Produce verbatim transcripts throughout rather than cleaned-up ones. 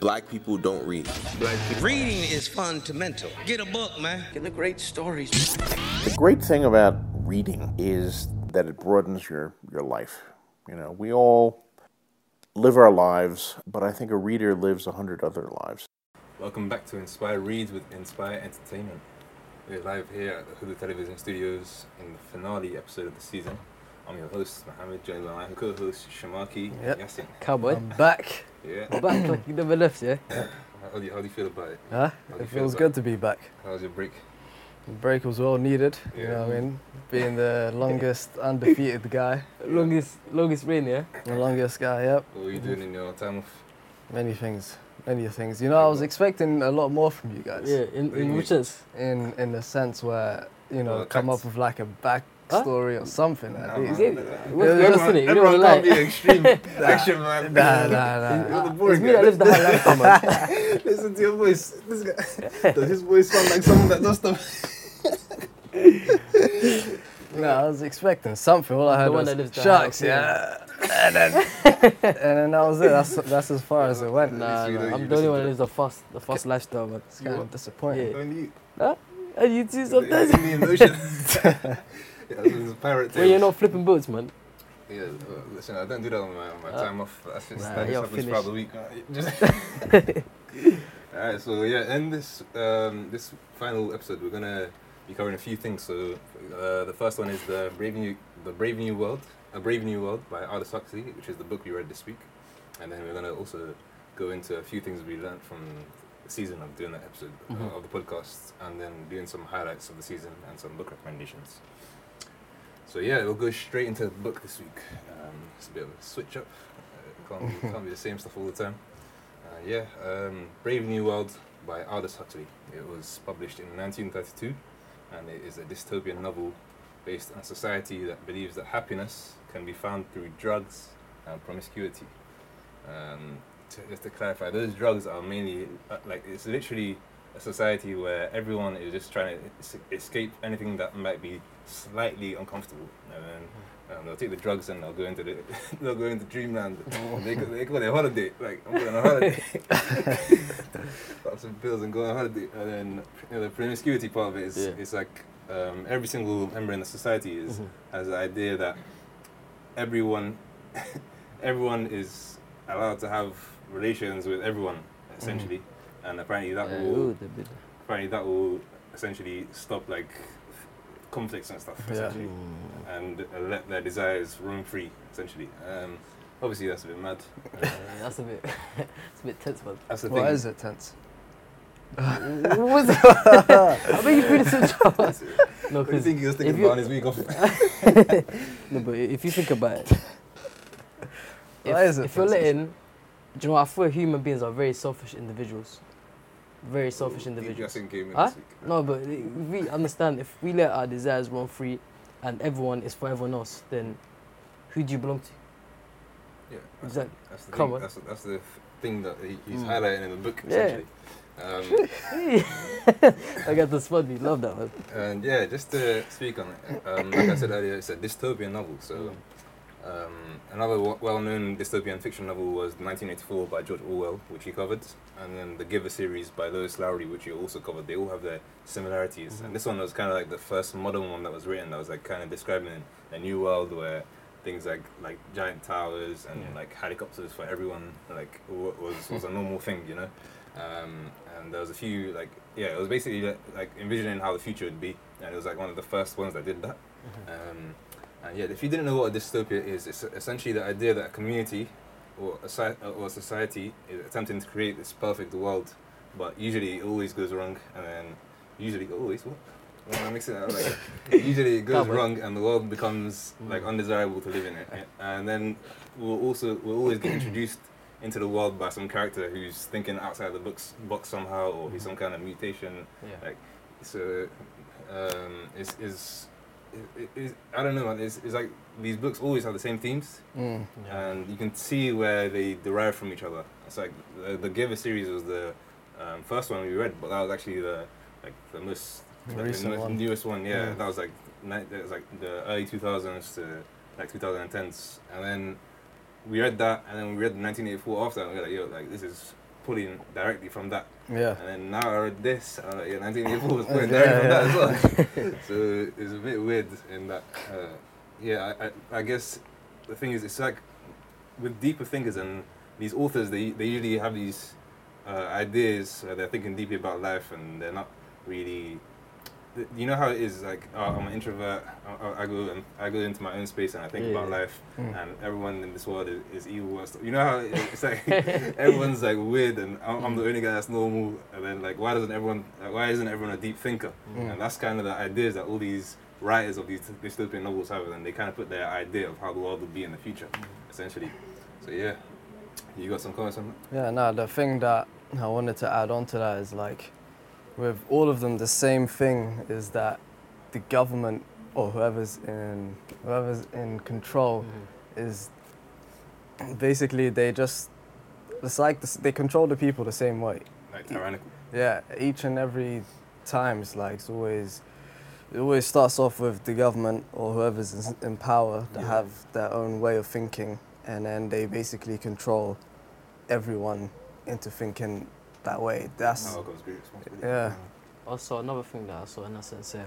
Black people don't read. Black people. Reading is fundamental. Get a book, man. Get the great stories. The great thing about reading is that it broadens your, your life. You know, we all live our lives, but I think a reader lives a hundred other lives. Welcome back to Inspyre Reads with Inspyre Entertainment. We're live here at the Huda Television Studios in the finale episode of the season. I'm your host, Mohammed, joined by my co-host, Shamaki, yep. and Yasin. Cowboy, I'm back. Yeah. I'm back like you never left, yeah? yeah. How, do you, how do you feel about it? Huh? It feels feel good to be back. How was your break? The break was well needed, yeah. you know what I mean? Being the longest undefeated guy. Yeah. Longest longest reign, yeah? The longest guy, yep. What were you doing in your time off? Many things. Many things. You know, I was expecting a lot more from you guys. Yeah, in, in which sense? In, in the sense where, you know, well, come up with like a back... Huh? Story or something no, at least. It? Everyone, it? everyone can't be extreme. Action man. Nah, nah, nah. nah. It's me that lives the high life, man. Listen to your voice. This guy. Does his voice sound like someone that does stuff? No, I was expecting something. All I heard was sharks, yeah. And then, and then that was it. That's that's as far as it went. Nah, nah. I'm the only one that lives the fast, the fast lifestyle, but it's kind of disappointing. Only you. Huh? And you too sometimes. Yeah, when well, you're not flipping boats, man. Yeah, well, listen, I don't do that on my, on my uh, time off. That's just nah, happens throughout the week. Alright, so yeah, in this um, this final episode, we're gonna be covering a few things. So uh, the first one is the Brave New the Brave New World, A Brave New World by Aldous Huxley, which is the book we read this week. And then we're gonna also go into a few things we learned from the season of doing that episode mm-hmm. uh, of the podcast, and then doing some highlights of the season and some book recommendations. So yeah, we'll go straight into the book this week. Um, it's a bit of a switch up. Uh, it can't, be, can't be the same stuff all the time. Uh, yeah, um, Brave New World by Aldous Huxley. It was published in nineteen thirty-two, and it is a dystopian novel based on a society that believes that happiness can be found through drugs and promiscuity. Um, to, just to clarify, those drugs are mainly, uh, like, it's literally a society where everyone is just trying to escape anything that might be slightly uncomfortable, and then um, they'll take the drugs and they'll go into the, they'll go into dreamland. they go, they go on a holiday, like I'm going on a holiday, pop some pills and go on a holiday. And then you know, the promiscuity part of it is, yeah. it's like um, every single member in the society is mm-hmm. has the idea that everyone, everyone is allowed to have relations with everyone essentially. Mm-hmm. And apparently that uh, will, ooh, apparently that will essentially stop like conflicts and stuff, yeah. essentially, mm. and uh, let their desires roam free, essentially. Um, obviously, that's a bit mad. Uh, that's a bit, it's a bit tense, man. That's the Why thing. Why is it tense? What was that? I think you feel so charged. No, because think he was thinking about his week off. No, but if you think about it, if, Why is it if tense? You're letting, do you know what, I feel human beings are very selfish individuals. Very selfish individuals. Huh? No, but we understand if we let our desires run free and everyone is for everyone else, then who do you belong to? Yeah, that's exactly. The, that's, the Come thing, on. That's, that's the thing that he, he's mm. highlighting in the book, essentially. Yeah. Um, I got the spot, we love that one. And yeah, just to speak on it, um, like I said earlier, it's a dystopian novel. So um, another w- well-known dystopian fiction novel was nineteen eighty-four by George Orwell, which he covered. And then the Giver series by Lois Lowry, which you also covered. They all have their similarities, mm-hmm. and this one was kind of like the first modern one that was written. That was like kind of describing a new world where things like like giant towers and yeah. like helicopters for everyone like w- was was a normal thing, you know. Um, and there was a few like yeah, it was basically like, like envisioning how the future would be, and it was like one of the first ones that did that. Mm-hmm. Um, and yeah, if you didn't know what a dystopia is, it's essentially the idea that a community. Or a, si- or a society is attempting to create this perfect world, but usually it always goes wrong, and then usually always what? Well, I'm mixing it up. Like, usually it goes wrong, and the world becomes like undesirable to live in it. Yeah. And then we'll also we'll always get introduced into the world by some character who's thinking outside the box box somehow, or he's some kind of mutation. Yeah. Like so, um, it's is. It, it, I don't know, man. It's, it's like these books always have the same themes, mm, yeah. and you can see where they derive from each other. It's like the, the Giver series was the um, first one we read, but that was actually the like the most the like, the one. newest one. Yeah, yeah, that was like that was like the early two thousands to like twenty tens, and then we read that, and then we read nineteen eighty-four after, and we were like, yo, like this is pulling directly from that. Yeah. And then now I read this, uh, yeah, nineteen eighty-four was pulling yeah, directly yeah. from that as well. So it's a bit weird in that. Uh, yeah, I, I, I guess the thing is, it's like with deeper thinkers and these authors, they they usually have these uh, ideas. Uh, they're thinking deeply about life, and they're not really. You know how it is, like, oh, I'm an introvert, I, I go and I go into my own space and I think yeah. about life, mm. and everyone in this world is, is evil and stuff. You know how it, it's like, everyone's like weird and I'm, I'm the only guy that's normal, and then like, why doesn't everyone, like, why isn't everyone a deep thinker? Mm. And that's kind of the ideas that all these writers of these dystopian novels have, and they kind of put their idea of how the world will be in the future, essentially. So yeah, you got some comments on that? Yeah, no, the thing that I wanted to add on to that is like, with all of them, the same thing is that the government or whoever's in whoever's in control mm-hmm. is basically they just it's like this, they control the people the same way. Like tyrannical. Yeah, each and every time's like it's always it always starts off with the government or whoever's in power that yeah. have their own way of thinking, and then they basically control everyone into thinking that way. That's yeah. Also, another thing that I saw in that sense yeah,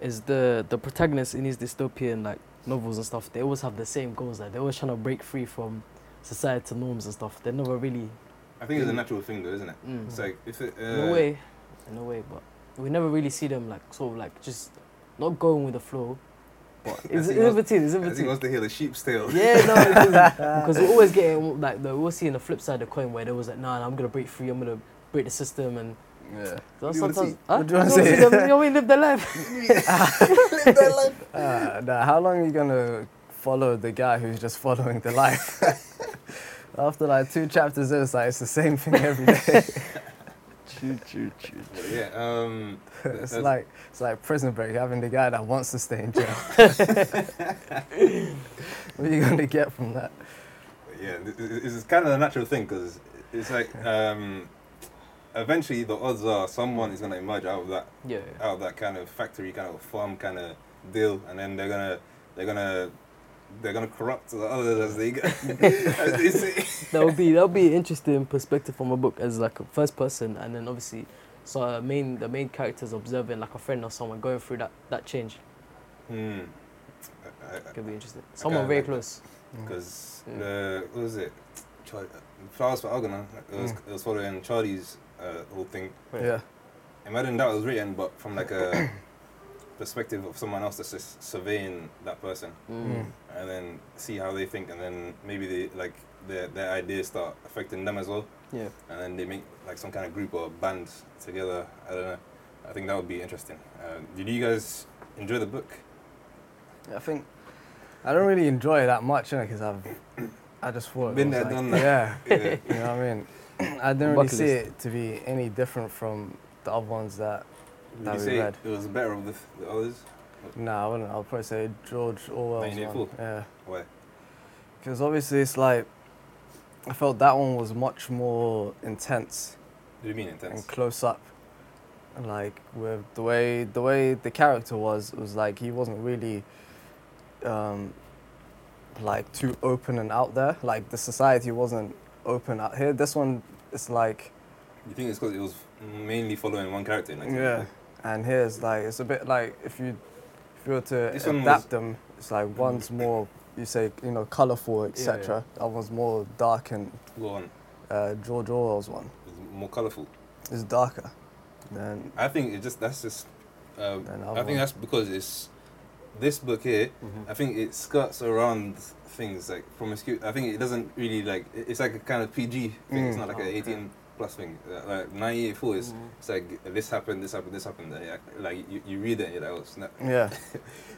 is the the protagonists in these dystopian like novels and stuff. They always have the same goals. Like they're always trying to break free from societal norms and stuff. They're never really. I think it's a natural thing, though, isn't it? Mm-hmm. It's like if it, uh, in a way, in a way, but we never really see them like sort of like just not going with the flow. But it's innovative. It's innovative. He wants to hear the sheep's tail. Yeah, no, it is, because we're always getting like the, we're seeing the flip side of the coin where there was like, nah, nah I'm gonna break free. I'm gonna break the system and. Yeah. What do you want to see? Huh? Do you want to see them? You only live their life. Live their life. Uh, nah, how long are you gonna follow the guy who's just following the life? After like two chapters, it's like it's the same thing every day. Choo, choo, choo. Yeah, um, it's like it's like Prison Break, having the guy that wants to stay in jail. What are you gonna get from that? Yeah, it's kind of a natural thing because it's like um, eventually the odds are someone is gonna emerge out of that, yeah, yeah. out of that kind of factory, kind of farm, kind of deal, and then they're gonna they're gonna. They're gonna corrupt the others as they go. As they see. That would be that would be an interesting perspective from a book as like a first person, and then obviously, so the main the main character's observing like a friend or someone going through that that change. Hmm. I, I, Could be interesting. Someone very like close. Because mm. the what was it? Char- Flowers for Algernon. It was mm. it was following Charlie's uh, whole thing. Right. Yeah. Imagine that was written, but from like a. perspective of someone else that's just surveying that person, mm. and then see how they think, and then maybe they like their their ideas start affecting them as well. Yeah. And then they make like some kind of group or band together. I don't know. I think that would be interesting. Uh, did you guys enjoy the book? I think I don't really enjoy it that much, you know, because I've I just thought been there, like, done that. Yeah. yeah. You know what I mean? I didn't really see it to be any different from the other ones that. Would you say read. It was better of the, th- the others? No, nah, I wouldn't. I'll probably say George Orwell's one. Yeah. Why? Because obviously it's like, I felt that one was much more intense. What do you mean intense? And close up. And like, with the way the way the character was, it was like he wasn't really um, like too open and out there. Like the society wasn't open out here. This one, it's like... You think it's because it was mainly following one character? Like, yeah. And here's like, it's a bit like if you if you were to this adapt was, them, it's like one's more, you say, you know, colourful, et cetera. Yeah, yeah. The other one's more dark and... Go on. Uh, George Orwell's one. It's more colourful. It's darker. Than I think it just, that's just, um, I think one. That's because it's, this book here, mm-hmm. I think it skirts around things like promiscuity. I think it doesn't really like, it's like a kind of P G thing. Mm. It's not like oh, an eighteen... Okay. Plus thing uh, like nineteen eighty-four is mm-hmm. it's like this happened, this happened, this happened. Uh, yeah, like you, you read it, and you're like, oh snap. Yeah.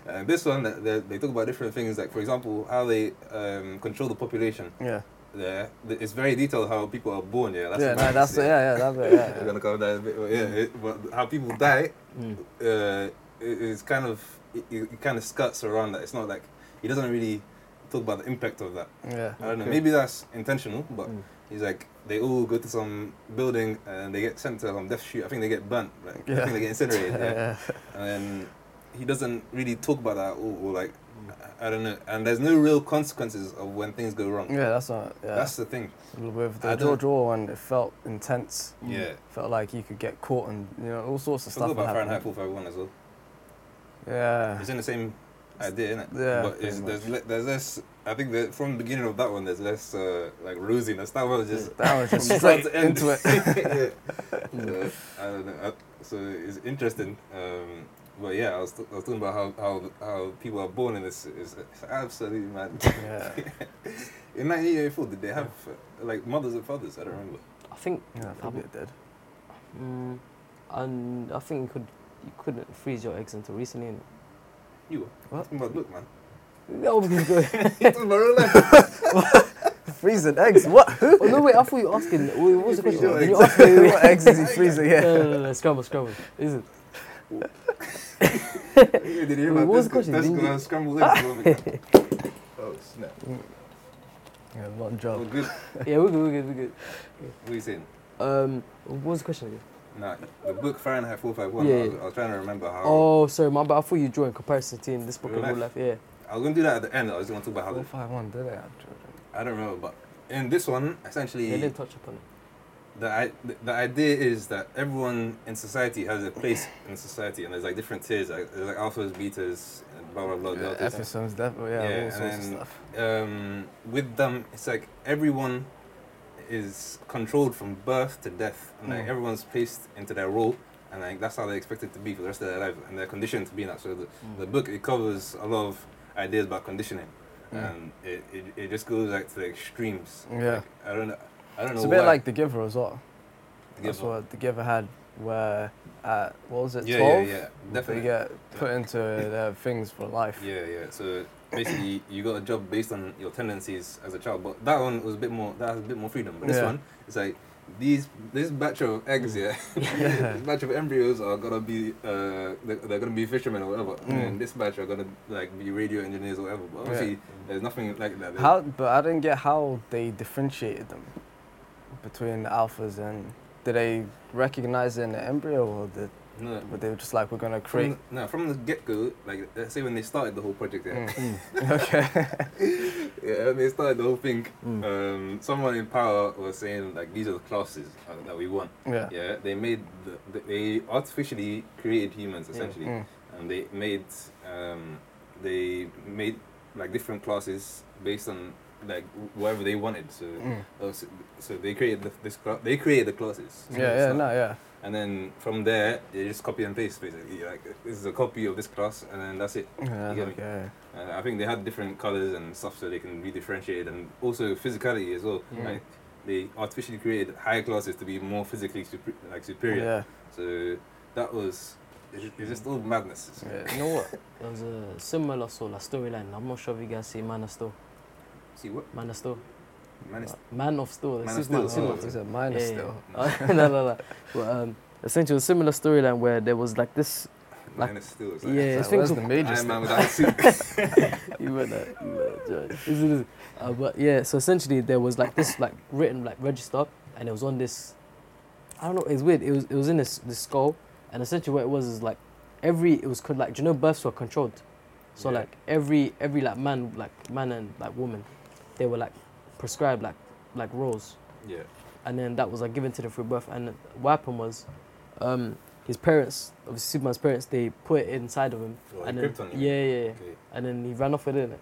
uh, this one they, they talk about different things, like for example how they um, control the population. Yeah. There, it's very detailed how people are born. Yeah. That's yeah. No, that's yeah. yeah. Yeah. That's it. Yeah. We're gonna cover that a bit. But yeah. It, but how people die, mm. uh, it, it's kind of it, it kind of skirts around that. It's not like he doesn't really talk about the impact of that. Yeah. I don't know. Okay. Maybe that's intentional, but. Mm. He's like, they all go to some building and they get sent to some death chute. I think they get burnt. Like, yeah. I think they get incinerated. Yeah. yeah. And then he doesn't really talk about that at all, or like I don't know. And there's no real consequences of when things go wrong. Yeah, that's not, yeah. That's the thing. With the George Orwell one, it felt intense. Yeah. It felt like you could get caught and, you know, all sorts of stuff. Talk about Fahrenheit four fifty-one as well. Yeah. It's in the same idea, isn't it? Yeah. But it's, there's le- there's less. I think that from the beginning of that one, there's less uh, like rosiness. That one was just that was just straight into it. Yeah. So, I don't know. I, so it's interesting. Um, But yeah, I was, t- I was talking about how, how how people are born in this. It's, it's absolutely mad. Yeah. In nineteen eighty-four, did they have uh, like mothers and fathers? I don't remember. I think yeah, I probably it did. Mm, and I think you could you couldn't freeze your eggs until recently. And you were. What? But look, man. No, because it's my real life. Freezing eggs? What? Oh, no, wait, I thought you were asking. What was the question? Did you ask me what eggs is he freezing? Yeah. No, no, no, no, scramble, scramble. Is it? Yeah, did you hear what was the question? That's gonna scramble eggs. Oh snap! Yeah, one job. We're good. Yeah, we're good. We're good. We're good. What are you saying? Um, what was the question again? Nah, the book Fahrenheit four fifty-one. Yeah, I, was, I was trying to remember how. Oh, sorry, my bad. I thought you drew a comparison between this book and real life. Yeah. I was gonna do that at the end. I was gonna talk about how four fifty-one did it. I don't remember, but in this one, essentially, they didn't touch upon it. The, I, the the idea is that everyone in society has a place in society, and there's like different tiers, like, there's like alphas, betas, and blah blah blah. Yeah, F S Ms, definitely, yeah, yeah, all sorts and, of stuff. Um, with them, it's like everyone is controlled from birth to death, and like mm. everyone's placed into their role, and like that's how they're expected to be for the rest of their life, and they're conditioned to be in that. So the, mm. the book, it covers a lot of ideas about conditioning, mm. and it, it it just goes like to the extremes. Yeah, like, I don't know. I don't know it's a bit why. Like The Giver as well. The That's Giver. What The Giver had, where at, what was it, yeah, twelve? Yeah, yeah, definitely. They get put into their things for life. Yeah, yeah. So basically, you got a job based on your tendencies as a child. But that one was a bit more. That has a bit more freedom. But this yeah. one, it's like these. This batch of eggs, yeah. yeah. This batch of embryos are gonna be. Uh, they're, they're gonna be fishermen or whatever. Mm. And this batch are gonna like be radio engineers or whatever. But obviously, yeah. there's nothing like that. How? But I didn't get how they differentiated them. Between the alphas and did they recognize it in the embryo or did no. But they were just like we're gonna create from the, no from the get go like let's say when they started the whole project yeah mm. okay yeah when they started the whole thing mm. um, someone in power was saying like these are the classes uh, that we want yeah yeah they made the, they artificially created humans essentially yeah. mm. and they made um, they made like different classes based on. Like whatever they wanted, so mm. uh, so, so they created the, this. Cl- they created the classes. So yeah, yeah, no, yeah. And then from there, you just copy and paste basically. Like this is a copy of this class, and then that's it. Yeah, you okay. And I think they had different colors and stuff, so they can be differentiated, and also physicality as well. Mm. Like they artificially created higher classes to be more physically super- like superior. Yeah. So that was. It's just all madness. So. Yeah. You know what? There was a similar sort of storyline. I'm not sure if you guys see Man of Steel. See what? Man of Steel. Man, is Man of Steel. Man of Steel. Oh, it's a Man of Steel. No, no, no. But um, essentially, a similar storyline where there was like this. Like, Man of Steel. Like, yeah, it's like, the major Iron Man without suit. You were not, you were not judge. Is it? Uh, but yeah, so essentially there was like this like written like register, and it was on this. I don't know. It's weird. It was it was in this this skull, and essentially what it was is like every it was called like do you know births were controlled, so yeah. like every every like man like man and like woman. They were like prescribed like like roles, yeah, and then that was like given to them through birth. And what happened was, um, his parents, obviously Superman's parents, they put it inside of him, well, and then, yeah, yeah, yeah. Okay. And then he ran off with it. Like.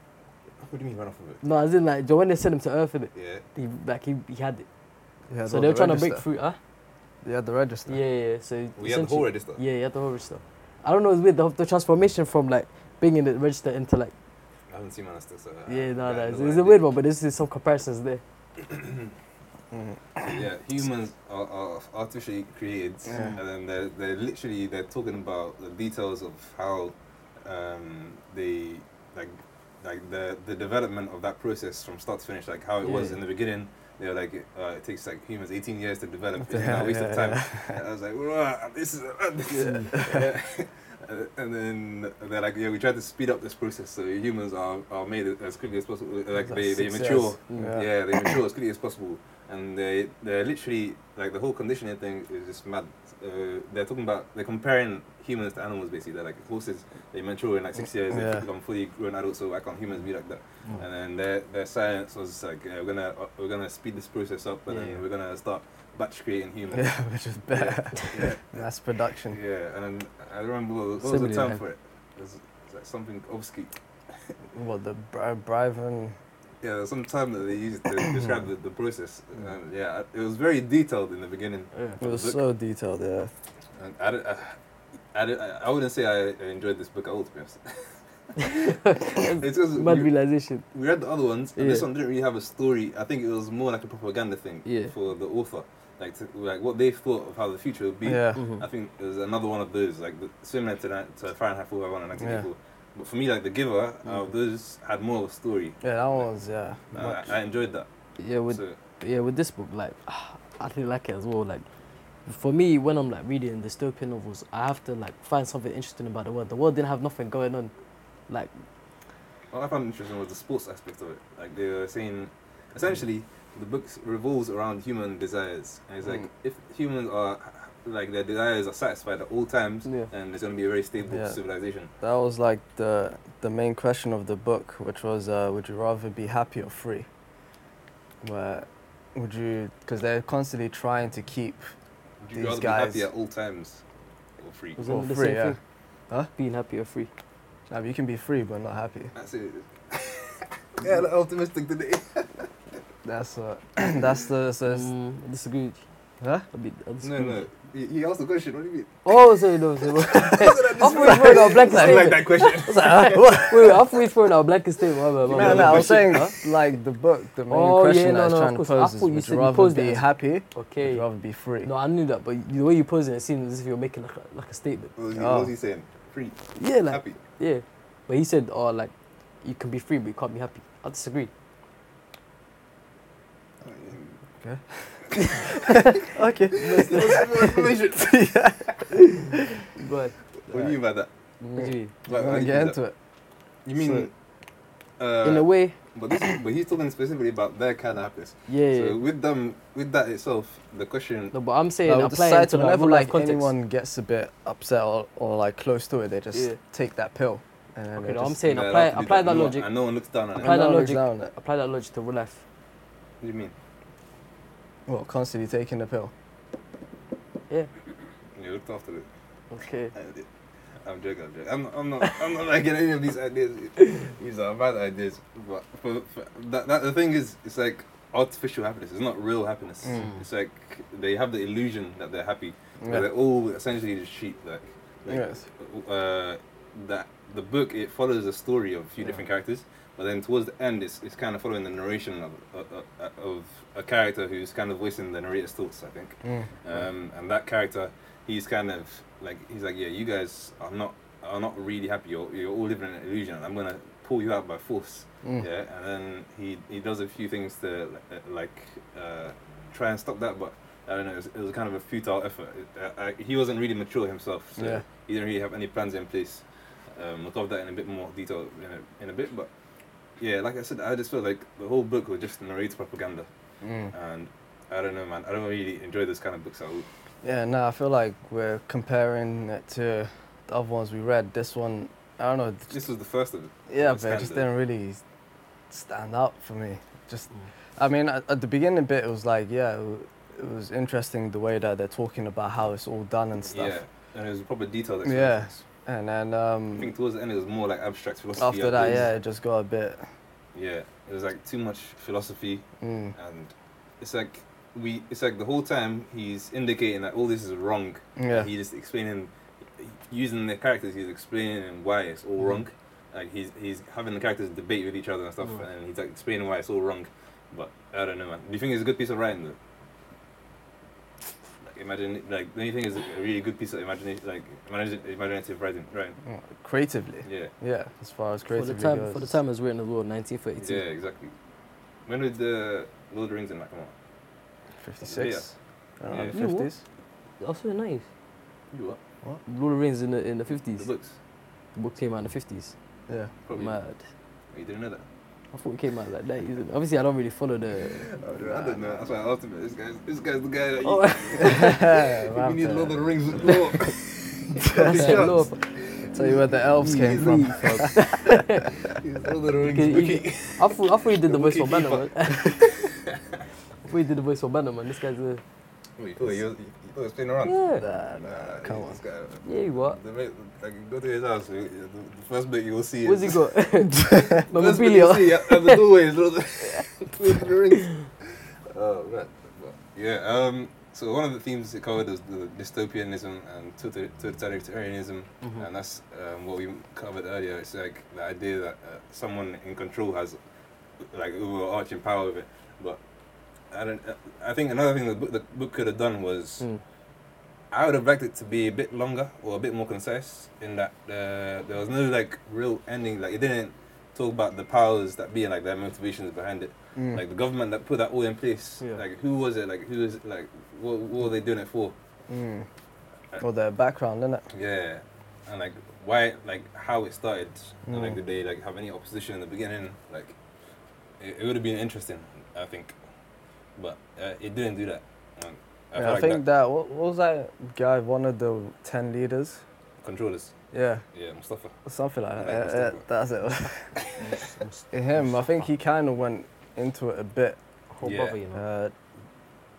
What do you mean ran off with it? No, as in like when they sent him to Earth with it, yeah, he, like he, he had it. He had so they were the trying register. to break through, huh? He had the register. Yeah, yeah. So we had the whole register. Yeah, he had the whole register. I don't know. It's weird the, the transformation from like being in the register into like. I haven't seen Manchester, so I yeah, no, no, it's, it's a weird one, but there's some comparisons there. mm. Yeah, humans are, are artificially created, yeah. and then they're they're literally they're talking about the details of how um, they like like the the development of that process from start to finish, like how it yeah. was in the beginning. They were like, uh, it takes like humans eighteen years to develop. It's yeah, a waste yeah, of time. Yeah. I was like, this is. Uh, this is yeah. Yeah. And then they're like, yeah, we try to speed up this process so humans are, are made as quickly as possible. Like, like they, they mature. Yeah. yeah, they mature as quickly as possible. and they they're literally like the whole conditioning thing is just mad. Uh, they're talking about they're comparing humans to animals basically. They're like horses, they mature in like six years, yeah. they become fully grown adults. So why can't humans be like that? Mm. And then their their science was like uh, we're gonna uh, we're gonna speed this process up, and yeah. then we're gonna start batch creating humans. Yeah, which is better. Yeah. yeah. That's production. Yeah, and I remember what was, what was the term for it? It was, it was like something obscure. What the bri- bribing? Yeah, there's some term that they used to describe the, the process. Um, yeah, it was very detailed in the beginning. Yeah. It was so detailed, yeah. And I, did, I, I, did, I wouldn't say I enjoyed this book at all, to be honest. It's just bad we, realization. We read the other ones, and yeah. this one didn't really have a story. I think it was more like a propaganda thing yeah. for the author. Like to, like what they thought of how the future would be. Yeah. Mm-hmm. I think there's another one of those, like the, similar to, to Fahrenheit four fifty-one and nineteen eighty-four. But for me, like The Giver, mm. uh, those had more of a story. Yeah, that one was, yeah. Uh, I, I enjoyed that. Yeah, with so. yeah with this book, like, uh, I really like it as well. Like, for me, when I'm like reading dystopian novels, I have to like find something interesting about the world. The world didn't have nothing going on. Like, what I found interesting was the sports aspect of it. Like, they were saying, essentially, mm. the book revolves around human desires. And it's mm. like, if humans are... like their desires are satisfied at all times, yeah. and there's going to be a very stable yeah. civilization. That was like the the main question of the book, which was, uh, would you rather be happy or free? Where would you? Because they're constantly trying to keep would you these rather guys be happy at all times, or free. Was or free, yeah. Thing? Huh? Being happy or free. Nah, but you can be free but not happy. That's it. Yeah, like optimistic today. That's uh, that's the. So mm, I disagree. Huh? A bit. I disagree. No, no. He asked the question, what do you mean? Oh, sorry, no, sorry. Halfway through our blankest table. I like that question. I was like, what? Wait, halfway through our blankest table. No, no, no, no, I was saying, like, the book, the main oh, question yeah, no, I was no, trying to pose is, would you rather be happy, okay. would you rather be free? No, I knew that, but the way you posed it, it seemed as if you were making, like, a, like a statement. What was, he, oh. what was he saying? Free? Yeah, like, happy? Yeah. But he said, oh, like, you can be free, but you can't be happy. I disagree. Oh, yeah. Okay. Okay. That's more information. Yeah. But what do you mean by that? What do you mean? Like, I'm gonna get into it. You mean so, uh, in a way? But this, but he's talking specifically about their kind of happiness. Yeah. So yeah. with them, with that itself, the question. No, but I'm saying like, applying to whenever like context. Anyone gets a bit upset or, or like close to it, they just yeah. take that pill. And okay. No, just, I'm saying yeah, apply apply, apply that, that logic. And no one looks down on it. Apply that logic. Apply that logic to real life. What do you mean? What, constantly taking the pill? Yeah. You looked after it. Okay. I'm joking, I'm joking. I'm, I'm not I'm not liking any of these ideas. These are bad ideas. But for, for that, that, the thing is, it's like artificial happiness. It's not real happiness. Mm. It's like they have the illusion that they're happy. Yeah. But they're all essentially just sheep. Like, like yes. uh, that, the book, it follows a story of a few yeah. different characters. But then towards the end, it's, it's kind of following the narration of, of, of a character who's kind of voicing the narrator's thoughts, I think. Mm. Um, and that character, he's kind of like, he's like, yeah, you guys are not are not really happy. You're, you're all living in an illusion. And I'm going to pull you out by force. Mm. Yeah. And then he, he does a few things to like uh, try and stop that. But I don't know, it was, it was kind of a futile effort. It, I, I, he wasn't really mature himself. So yeah. he didn't really have any plans in place. Um, we'll cover that in a bit more detail in a, in a bit. But yeah, like I said, I just feel like the whole book was just narrated propaganda. Mm. And I don't know, man, I don't really enjoy those kind of books at all. Yeah, no, I feel like we're comparing it to the other ones we read. This one, I don't know. This was the first of it. Yeah, but it just didn't really stand out for me. Just, mm. I mean, at, at the beginning bit, it was like, yeah, it was interesting the way that they're talking about how it's all done and stuff. Yeah, and it was a proper detailed experience. Yeah. And then um, I think towards the end it was more like abstract philosophy. After that, yeah, it just got a bit. Yeah, it was like too much philosophy, mm. and it's like we. It's like the whole time he's indicating that all this is wrong. Yeah. He's just explaining, using the characters. He's explaining why it's all mm. wrong. Like he's he's having the characters debate with each other and stuff, mm. and he's like explaining why it's all wrong. But I don't know, man. Do you think it's a good piece of writing though? Imagine like the only thing is a really good piece of imagination, like imaginative writing, right? Creatively. Yeah. Yeah. As far as creatively for the time, goes. For the time it was written as well, nineteen thirty-two. Yeah, exactly. When did the Lord of the Rings in like come out? fifty-six. Yeah. I don't yeah. know, the fifties. Also the nineties. You what? What? Lord of the Rings in the in the fifties. The books. The book came out in the fifties. Yeah. Probably. Mad. You didn't know that. I thought it came out like that. Obviously, I don't really follow the... Oh, I don't know. That's why I asked him. This guy's, this guy's the guy that you... Oh. If you need Lord of the Rings with lore. That's it, lore. Tell you where the elves came from. Lord of the Rings. You, you, I, thought, I thought he did the voice for Banner, man. I thought he did the voice for Banner, man. This guy's a... Wait, you thought he was, was playing around? Yeah. Nah, nah. Come on. Guy, yeah, you what? The, like, you go to his house, the, the first bit you will see is... What's he got? Memorabilia. First bit you see at the doorway is Lord of the Rings. Oh, right. Yeah, um, so one of the themes it covered was the dystopianism and totalitarianism, mm-hmm. and that's um, what we covered earlier. It's like the idea that uh, someone in control has like overarching power over it, but I don't. I think another thing the book, the book could have done was, mm. I would have liked it to be a bit longer or a bit more concise. In that uh, there was no like real ending. Like it didn't talk about the powers that be and like their motivations behind it. Mm. Like the government that put that all in place. Yeah. Like who was it? Like who is it? Like what, what were they doing it for? Mm. Like, or their background, innit? Yeah, and like why? Like how it started. Mm. And, like did they like have any opposition in the beginning? Like it, it would have been interesting, I think. But uh, it didn't do that. Um, I, yeah, I like think that, that what, what was that guy, one of the ten leaders? Controllers. Yeah. Yeah, Mustafa. Something like that. Like yeah, yeah, that's it. Him, I think he kind of went into it a bit. Whole yeah. Bobby, you know.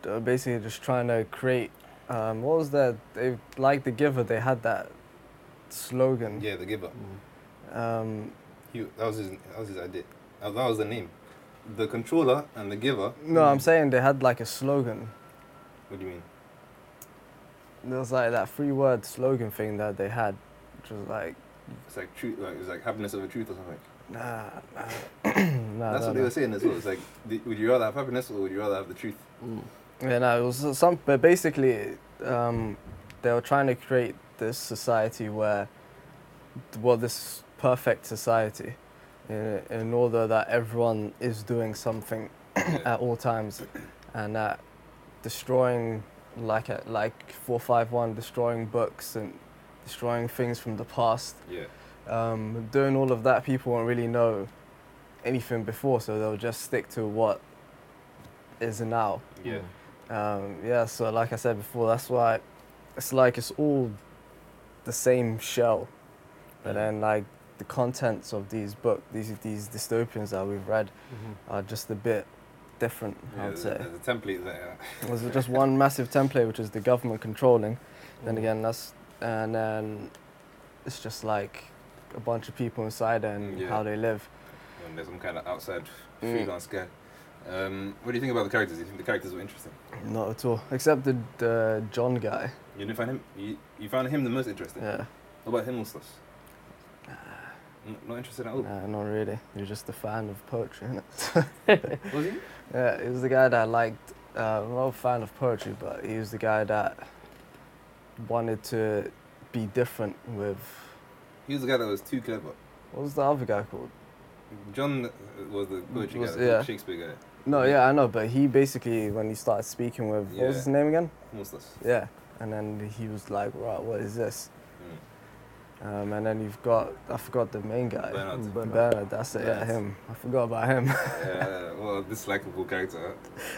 Uh, basically just trying to create, um, what was that? They, like The Giver, they had that slogan. Yeah, The Giver. Mm. Um, he, that, was his, that was his idea. That was the name. The controller and the giver. No, I'm saying they had like a slogan. What do you mean? There was like that three-word slogan thing that they had, which was like. It's like truth, like it's like happiness over truth or something. Nah, nah. nah That's no, what no. they were saying as well. It's like, would you rather have happiness or would you rather have the truth? Mm. Yeah, no, it was some. But basically, um, they were trying to create this society where, well, this perfect society. In, in order that everyone is doing something at all times, and that destroying like a, like four five one, destroying books and destroying things from the past. Yeah. Um, doing all of that, people won't really know anything before, so they'll just stick to what is now. Yeah. Um, yeah. So like I said before, that's why it's like it's all the same shell, but then like. The contents of these books, these these dystopians that we've read, mm-hmm. are just a bit different, yeah, I would say. There's a template there. There's just one massive template, which is the government controlling. Mm-hmm. Then again, that's and then it's just like a bunch of people inside and yeah. how they live. And there's some kind of outside freelance mm. guy. Um, what do you think about the characters? Do you think the characters were interesting? Not at all, except the uh, John guy. You didn't find him. You, you found him the most interesting. Yeah. What about him and stuff? Not interested at all? Nah, not really. He was just a fan of poetry, innit? Was he? Yeah, he was the guy that I liked. Uh, I'm not a fan of poetry, but he was the guy that wanted to be different with... He was the guy that was too clever. What was the other guy called? John was the poetry was, guy, yeah. the Shakespeare guy. No, yeah, I know, but he basically, when he started speaking with... Yeah. What was his name again? Mustas. Yeah, and then he was like, right, what is this? Mm. Um, and then you've got, I forgot the main guy. Bernard. Bernard, Bernard that's it, Bernard. Yeah, him. I forgot about him. Yeah, well, this likable character.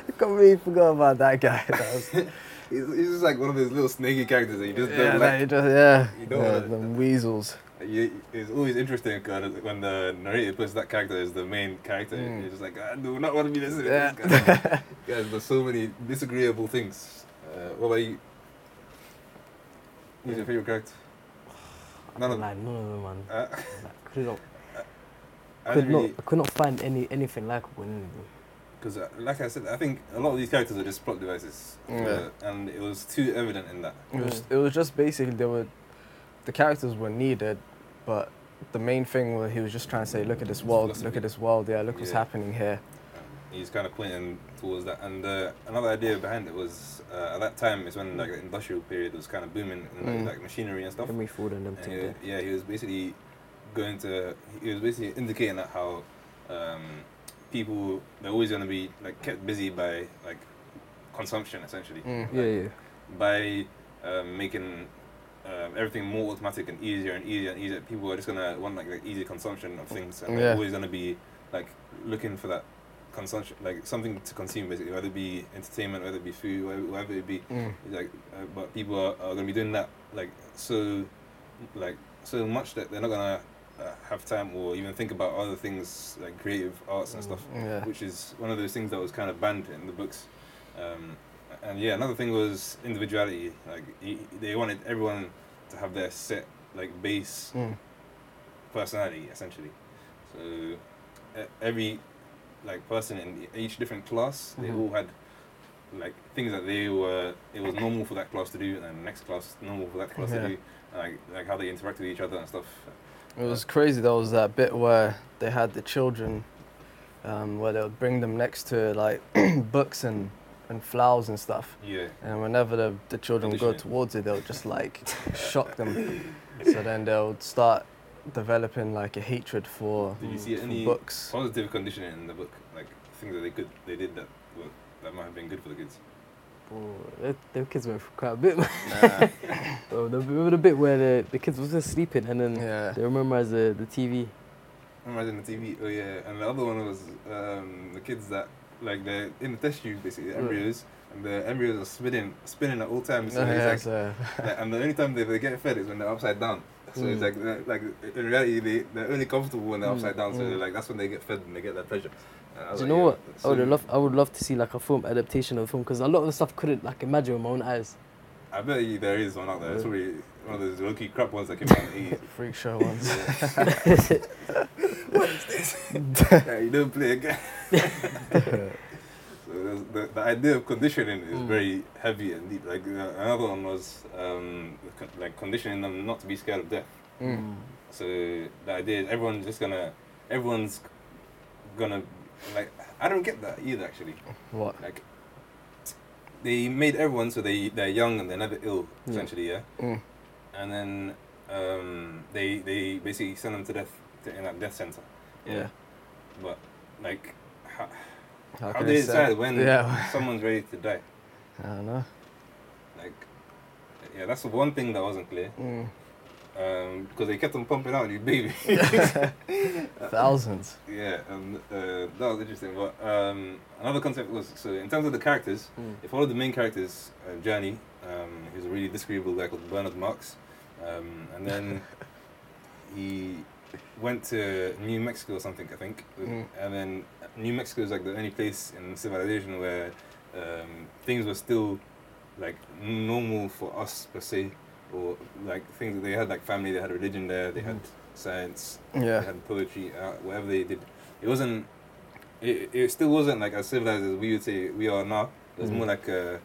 I completely forgot about that guy. That was he's, he's just like one of those little snaky characters that you just yeah, don't like. You just, yeah, you don't yeah, the weasels. You, it's always interesting when the narrator puts that character as the main character. Mm. You're just like, I do not want to be listening yeah. to this guy. Guys, there's so many disagreeable things. Uh, what about you? Who's your favorite character? None of, like, none of them, man. Uh, like, could not, I could, really, not, could not find any anything likable in anything. Because, uh, like I said, I think a lot of these characters are just plot devices, yeah. uh, and it was too evident in that. It was, it was just basically they were, the characters were needed, but the main thing was he was just trying to say, look at this world, look at this world, yeah, look yeah. what's happening here. And he's kind of pointing towards that, and uh, another idea behind it was. Uh, at that time is when like the industrial period was kind of booming and mm. like machinery and stuff. And he, yeah. yeah, he was basically going to he was basically indicating that how um, people they're always going to be like kept busy by like consumption essentially. Mm. Like, yeah, yeah. By um, making um, everything more automatic and easier and easier and easier, people are just going to want like, like easy consumption of things and yeah. they're always going to be like looking for that consumption, like something to consume basically, whether it be entertainment, whether it be food, whatever, whatever it be. Mm. Like, uh, but people are, are gonna be doing that like so, like so much that they're not gonna uh, have time or even think about other things like creative arts and stuff, yeah. which is one of those things that was kind of banned in the books. Um, and yeah, another thing was individuality. Like he, they wanted everyone to have their set like base mm. personality essentially. So every like person in each different class, they mm-hmm. all had like things that they were. It was normal for that class to do, and then the next class normal for that class yeah. to do. Like like how they interact with each other and stuff. It was crazy. There was that bit where they had the children, um, where they would bring them next to like books and. and flowers and stuff. Yeah. And whenever the, the children would go towards it, they would just like shock them. So then they would start developing like a hatred for, did you see for any books. Positive conditioning in the book, like things that they could they did that were, that might have been good for the kids. Oh, the kids went for quite a bit. Nah. Oh, there was a bit where the, the kids were just sleeping and then yeah. they were memorizing the, the T V. Memorizing the T V. Oh yeah. And the other one was um, the kids that. Like they're in the test tube, basically, the embryos, and the embryos are spinning, spinning at all times. So oh, yeah, like, like, and the only time they, they get fed is when they're upside down. So mm. it's like, like in reality, they they're only comfortable when they're mm. upside down. So mm. like that's when they get fed and they get that pleasure. Do you like, know yeah, what? So I would love, I would love to see like a film adaptation of a film because a lot of the stuff couldn't like imagine with my own eyes. I bet you there is one out there. Yeah. It's probably one of those low-key crap ones that came out in the eighties. Freak show ones. What is this? Yeah, you don't play again. So the, the idea of conditioning is mm. very heavy and deep. Like uh, another one was um, co- like conditioning them not to be scared of death. Mm. So the idea is everyone's just gonna, everyone's gonna like. I don't get that either, actually. What? Like they made everyone so they they're young and they're never ill, mm. essentially, yeah. Mm. And then um, they they basically send them to death to, in that death center. Yeah. yeah. But like. How, how, how do they decide when yeah. someone's ready to die? I don't know. Like, yeah, that's the one thing that wasn't clear. Mm. Um, because they kept on pumping out these babies. Thousands. Yeah, and uh, that was interesting. But um, another concept was, so in terms of the characters, mm. it followed the main character's uh, journey. Um, he was a really disagreeable guy called Bernard Marx. Um, and then he went to New Mexico or something, I think. Mm. And then New Mexico is like the only place in civilization where um, things were still like normal for us per se, or like things that they had like family, they had religion there, they mm. had science, yeah. they had poetry, uh, whatever they did. It wasn't, it, it still wasn't like as civilized as we would say we are now. It was mm. more like a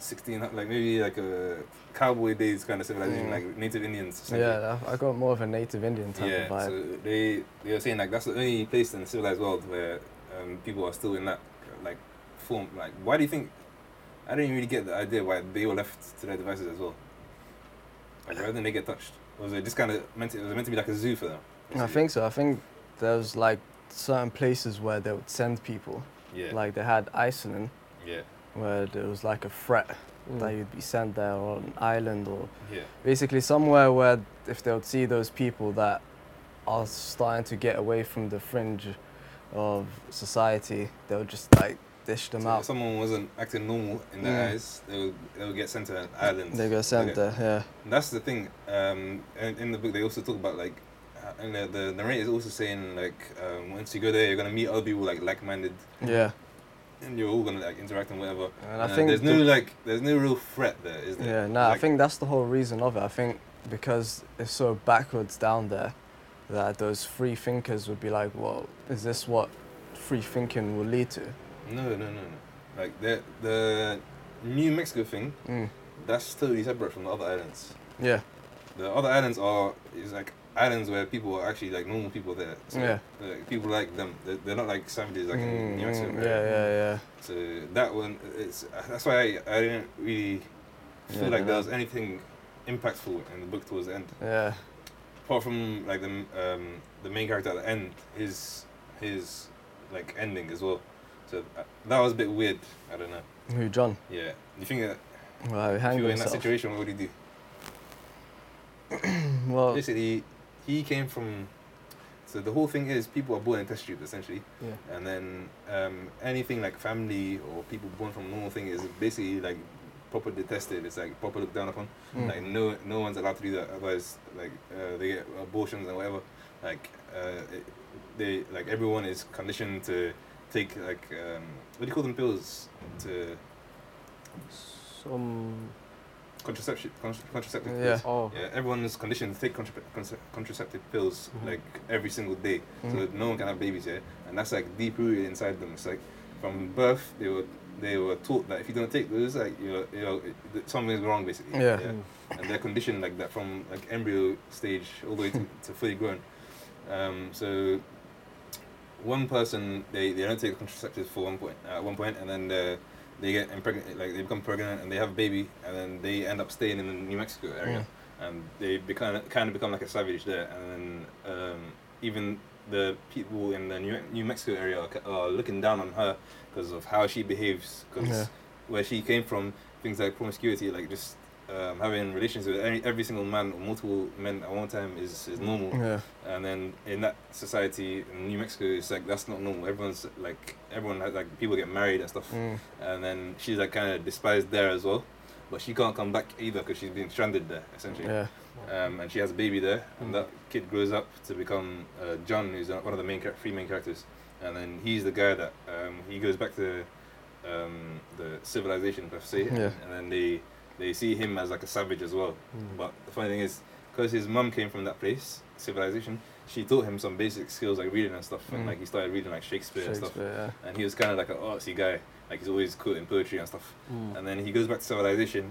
sixteen, like maybe like a cowboy days kind of civilization, mm. like native Indians. Yeah, I got more of a native Indian type yeah, of vibe. So they, they were saying like that's the only place in the civilized world where Um, people are still in that like form. Like, why do you think? I didn't really get the idea why they were left to their devices as well. Like, why didn't they get touched? Or was it just kind of meant? To, was it meant to be like a zoo for them? Basically? I think so. I think there was like certain places where they would send people. Yeah. Like they had Iceland. Yeah. Where there was like a threat mm. that you'd be sent there, or an island, or yeah. basically somewhere where if they would see those people that are starting to get away from the fringe of society, they would just like dish them so out. If someone wasn't acting normal in their mm. eyes, they would they would get sent to an island. They get sent there, yeah. And that's the thing. Um, in, in the book, they also talk about like, and the, the narrator is also saying like, um, once you go there, you're gonna meet other people like like-minded. Yeah. And you're all gonna like interact and whatever. And I uh, think there's no the, like, there's no real threat there, is there? Yeah. No, nah, like, I think that's the whole reason of it. I think because it's so backwards down there. That those free thinkers would be like, well, is this what free thinking will lead to? No, no, no, no. Like the the New Mexico thing, mm. that's totally separate from the other islands. Yeah. The other islands are is like islands where people are actually like normal people there. So yeah. Like, people like them. They're, they're not like savages like mm, in New Mexico. Mm, yeah, yeah, yeah. So that one, it's that's why I, I didn't really feel yeah, like no. there was anything impactful in the book towards the end. Yeah. Apart from like the um, the main character at the end, his his like ending as well, so uh, that was a bit weird. I don't know. Who John? Yeah. You think that? Well, if you were in that situation, what would you do? Well, basically, he came from. So So the whole thing is people are born in test tubes essentially, yeah. and then um, anything like family or people born from normal thing is basically like proper detested. It's like proper looked down upon. Mm. Like no, no one's allowed to do that. Otherwise, like uh, they get abortions and whatever. Like uh, it, they like everyone is conditioned to take like um, what do you call them pills to some. Contraception, contra- contraceptive yeah. pills. Oh. Yeah, everyone is conditioned to take contra- contra- contraceptive pills mm-hmm. like every single day, mm-hmm. so that no one can have babies. Yeah, and that's like deep rooted inside them. It's like from birth they were they were taught that if you don't take those, like you're you're something's wrong basically. Yeah, yeah. Mm. And they're conditioned like that from like embryo stage all the way to, to fully grown. Um, so one person they, they don't take contraceptives for one point at uh, one point, and then. The, They get impregnated, like they become pregnant, and they have a baby, and then they end up staying in the New Mexico area, yeah. and they become kind of become like a savage there. And then um, even the people in the New, New Mexico area are, are looking down on her because of how she behaves, because yeah. where she came from, things like promiscuity, like just um, having relations with any, every single man or multiple men at one time is is normal. Yeah. And then in that society in New Mexico, it's like that's not normal. Everyone's like. Everyone has like people get married and stuff, mm. and then she's like kind of despised there as well, but she can't come back either because she's been stranded there essentially. Yeah. Um, and she has a baby there, and mm. that kid grows up to become uh, John, who's one of the main three main characters, and then he's the guy that um, he goes back to um, the civilization per se, yeah. and, and then they they see him as like a savage as well. Mm. But the funny thing is, because his mum came from that place, civilization. She taught him some basic skills like reading and stuff, and mm. like he started reading like Shakespeare, Shakespeare and stuff. Yeah. And he was kind of like an artsy guy, like he's always quoting poetry and stuff. Mm. And then he goes back to civilization,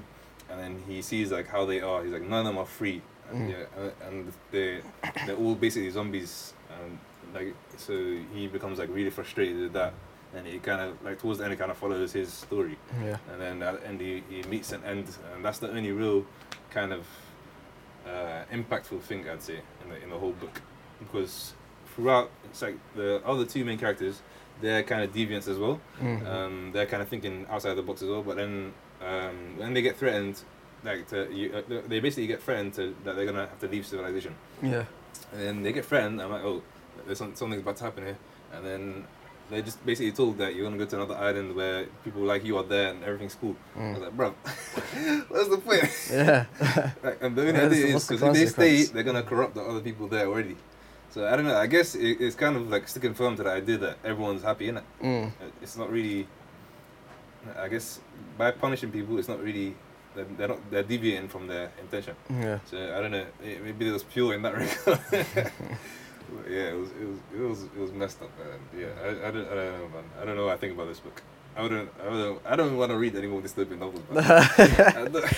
and then he sees like how they are. He's like, none of them are free, and, mm. yeah, and they they're all basically zombies. And like so, he becomes like really frustrated with that, and he kind of like towards the end it kind of follows his story. Yeah. And then at the end he, he meets an end, and that's the only real kind of uh, impactful thing I'd say in the in the whole book. Because throughout, it's like the other two main characters, they're kind of deviants as well. Mm-hmm. Um, they're kind of thinking outside the box as well. But then, um, when they get threatened, like to, you, uh, they basically get threatened to, that they're gonna have to leave civilization. Yeah. And then they get threatened. I'm like, oh, there's some, something's about to happen here. And then they're just basically told that you're gonna go to another island where people like you are there and everything's cool. Mm. I was like, bruv, what's the point? Yeah. Like, and the only yeah, idea is because the if they stay, they're gonna corrupt the other people there already. So I don't know, I guess it, it's kind of like sticking firm to the idea that everyone's happy, innit? Mm. It's not really, I guess, by punishing people, it's not really, they're, they're not, they're deviating from their intention. Yeah. So I don't know, it, maybe it was pure in that regard. But yeah, it was, it was, it was, it was messed up, man. Yeah, I, I, don't, I don't know, man. I don't know what I think about this book. I wouldn't, I don't, I don't want to read any more dystopian novels, man.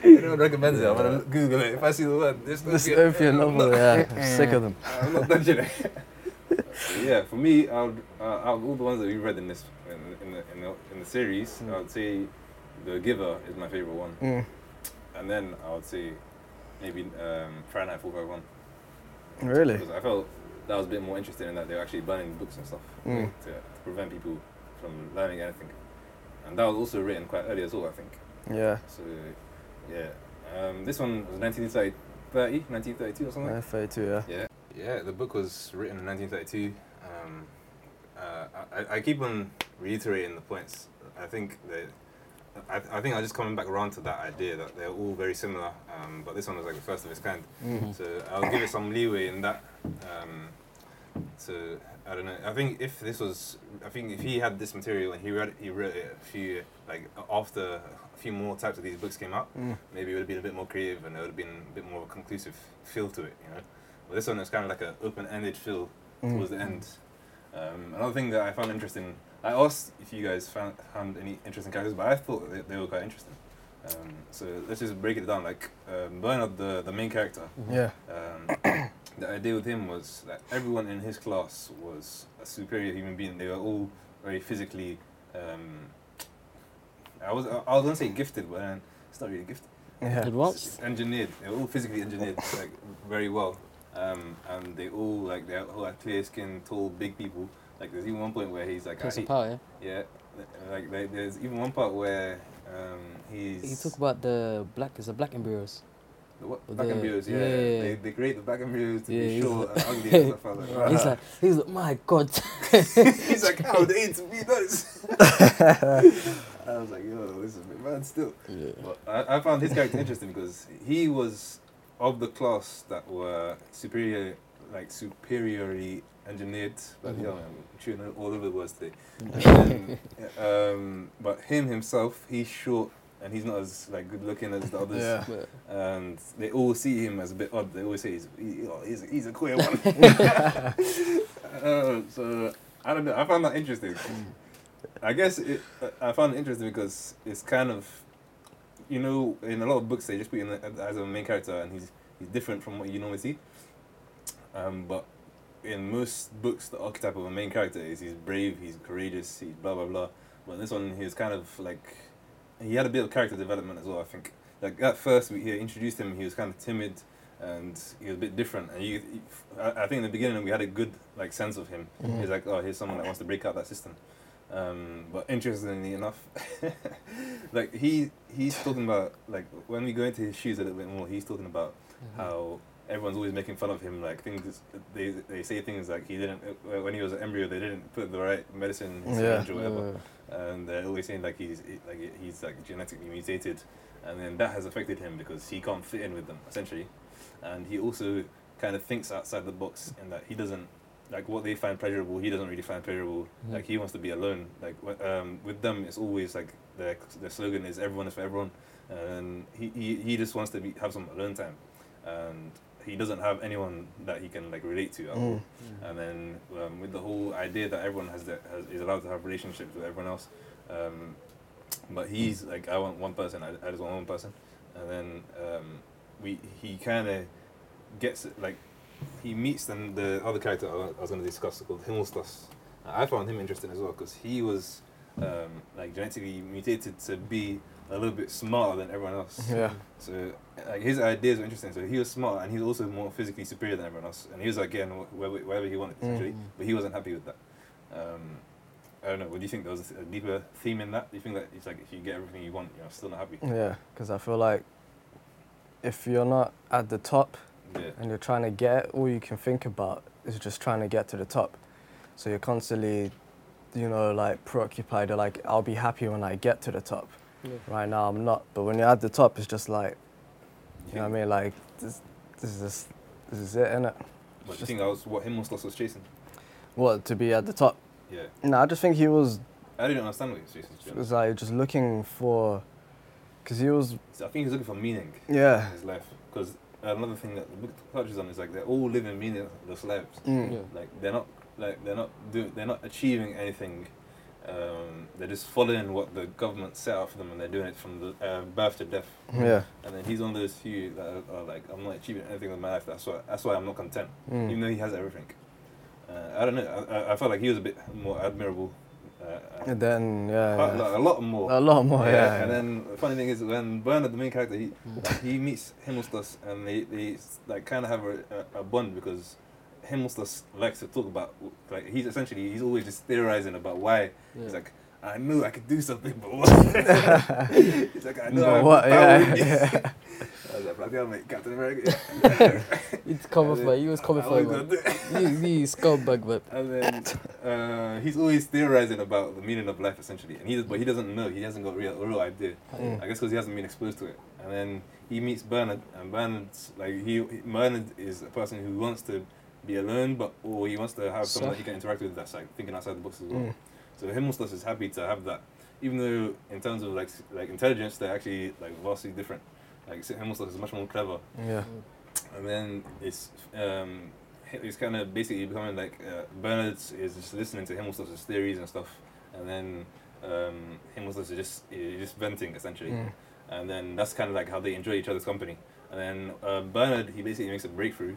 Everyone recommends it. I'm gonna Google it. If I see the word, this dystopian novel, yeah, I'm sick of them. I'm not touching it. So yeah, for me, I would, uh, out of all the ones that we read in this in, in the in the in the series, mm. I would say The Giver is my favorite one, mm. and then I would say maybe um, Fahrenheit four fifty-one. Really? Because I felt that was a bit more interesting in that they were actually burning books and stuff mm. like, to, to prevent people from learning anything, and that was also written quite early as well, I think. Yeah. So. Yeah, um, this one was nineteen thirty, nineteen thirty-two or something? nineteen thirty-two, yeah. Yeah, yeah. The book was written in nineteen thirty-two. Um, uh, I, I keep on reiterating the points. I think that, I, I think I'm just coming back around to that idea that they're all very similar, um, but this one was like the first of its kind. Mm-hmm. So I'll give it some leeway in that. Um, so, I don't know, I think if this was, I think if he had this material and he read it, he wrote it a few, like after a few more types of these books came out, mm. maybe it would have been a bit more creative and it would have been a bit more of a conclusive feel to it, you know. But this one is kind of like an open-ended feel mm. towards the end. Um, another thing that I found interesting, I asked if you guys found, found any interesting characters, but I thought they, they were quite interesting. Um, so let's just break it down, like um, Bernard, the, the main character. Yeah. Um, the idea with him was that everyone in his class was a superior human being. They were all very physically, um, I was I was gonna say gifted, but then it's not really gifted. Yeah. What? Engineered. They were all physically engineered like very well, um, and they all like they all had clear skin, tall, big people. Like there's even one point where he's like, I, power, yeah, yeah. Like they, there's even one part where um, he's. You talk about the black. Is the black embryos? What? The Buckaboos, yeah. yeah, yeah. They, they create the Buckaboos to yeah, be short and ugly and stuff like that. He's like, he's like, my God. He's like, how they eat to be nice. I was like, yo, this is a bit mad still. Yeah. But I, I found his character interesting because he was of the class that were superior, like superiorly engineered. But mm-hmm. yeah, I'm chewing all over the words today. And then, um, but him himself, he's short. And he's not as like good looking as the others, yeah. Yeah. And they all see him as a bit odd. They always say he's he, oh, he's, he's a queer one. uh, so I don't know. I found that interesting. I guess it, I found it interesting because it's kind of, you know, in a lot of books they just put him as a main character and he's he's different from what you normally see. Um, but in most books, the archetype of a main character is he's brave, he's courageous, he's blah blah blah. But this one, he's kind of like. He had a bit of character development as well, I think. Like, at first, we introduced him, he was kind of timid, and he was a bit different. And you, I think in the beginning, we had a good, like, sense of him. Mm-hmm. He's like, oh, here's someone that wants to break out that system. Um, but interestingly enough, like, he he's talking about, like, when we go into his shoes a little bit more, he's talking about mm-hmm. how everyone's always making fun of him. Like, things they they say things like, he didn't, when he was an embryo, they didn't put the right medicine in his yeah. syringe or whatever. Yeah. And they're always saying like he's like he's like genetically mutated, and then that has affected him because he can't fit in with them essentially, and he also kind of thinks outside the box in that he doesn't like what they find pleasurable. He doesn't really find pleasurable. Mm-hmm. Like he wants to be alone. Like um, with them, it's always like their their slogan is everyone is for everyone, and he he, he just wants to be, have some alone time, and he doesn't have anyone that he can like relate to at mm. all. Yeah. And then um, with the whole idea that everyone has, that has is allowed to have relationships with everyone else, um, but he's like, I want one person, I, I just want one person. And then um, we he kind of gets it, like he meets them, the other character I was going to discuss called Himmelstus. I found him interesting as well because he was um, like genetically mutated to be a little bit smarter than everyone else. Yeah. So, like, his ideas were interesting. So, he was smart and he was also more physically superior than everyone else. And he was, like, getting wherever, wherever he wanted, essentially. Mm. But he wasn't happy with that. Um, I don't know. What do you think? There was a deeper theme in that? Do you think that it's like if you get everything you want, you're still not happy? Yeah, because I feel like if you're not at the top yeah. and you're trying to get it, all you can think about is just trying to get to the top. So, you're constantly, you know, like, preoccupied. You're like, I'll be happy when I get to the top. Yeah. Right now I'm not, but when you're at the top, it's just like, you yeah. know what I mean? Like, this, this is just, this is it, innit? But do you think that was what Himmelstus was chasing? What, to be at the top? Yeah. No, I just think he was... I didn't understand what he was chasing. It was like, just looking for... Because he was... I think he was looking for meaning yeah. in his life. Because another thing that the book touches on is like, they're all living meaningless lives. Mm. Yeah. Like, they're not, like, they're not doing, they're not achieving anything. Um, they're just following what the government set out for them, and they're doing it from the uh, birth to death. Yeah. And then he's one of those few that are, are like, I'm not achieving anything with my life. That's why. That's why I'm not content, mm. even though he has everything. Uh, I don't know. I, I felt like he was a bit more admirable. Uh, and then yeah, uh, yeah. Like, a lot more. A lot more. Yeah. yeah, yeah. And then the funny thing is when Bernard, the main character, he like, he meets Himmelstus, and they, they like kind of have a, a, a bond because. Himmelstus likes to talk about, like, he's essentially, he's always just theorizing about why. Yeah. He's like, I knew I could do something, but what? He's like, I know but I what? Yeah, yeah. I was like, bloody hell, mate, Captain America. It's coming for, he was coming for you. He's scumbag, but. And then, uh, he's always theorizing about the meaning of life, essentially. And he does, but he doesn't know, he hasn't got a real, real idea. Mm. I guess because he hasn't been exposed to it. And then he meets Bernard, and Bernard's, like, he, Bernard is a person who wants to be alone, but or he wants to have so, someone that he can interact with that's like thinking outside the box as well. Mm. So Himmelstus is happy to have that, even though in terms of like like intelligence they're actually like vastly different. Like Himmelstus is much more clever. Yeah. And then it's um it's kind of basically becoming like uh, Bernard is just listening to Himmelstus's theories and stuff, and then um Himmelstus is just is just venting essentially, mm. and then that's kind of like how they enjoy each other's company. And then uh, Bernard he basically makes a breakthrough.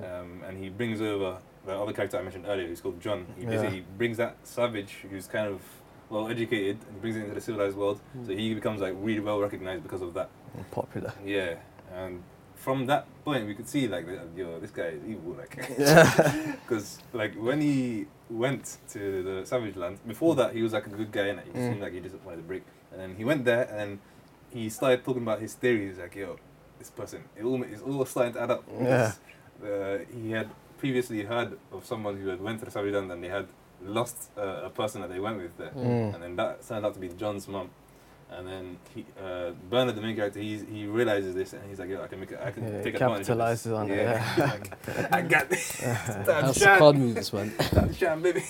Yeah. Um, and he brings over the other character I mentioned earlier, who's called John. He basically yeah. brings that savage, who's kind of well educated, and brings it into the civilized world. Mm. So he becomes like really well recognized because of that. And popular. Yeah, and from that point we could see like, yo, this guy is evil, like, because yeah. like when he went to the savage land before that, he was like a good guy, and it seemed mm. like he just wanted a break. And then he went there, and then he started talking about his theories, like, yo. this person. It all it's all starting to add up. Yeah. Uh, he had previously heard of someone who had went to the Saridan and they had lost uh, a person that they went with there, mm. and then that turned out to be John's mum. And then he, uh, Bernard, the main character, he he realizes this, and he's like, "Yo, I can make it. I can yeah, take advantage of this." Capitalizes on it. Yeah. Yeah. Like, I got this. That's the card moves, man. That's sham, baby.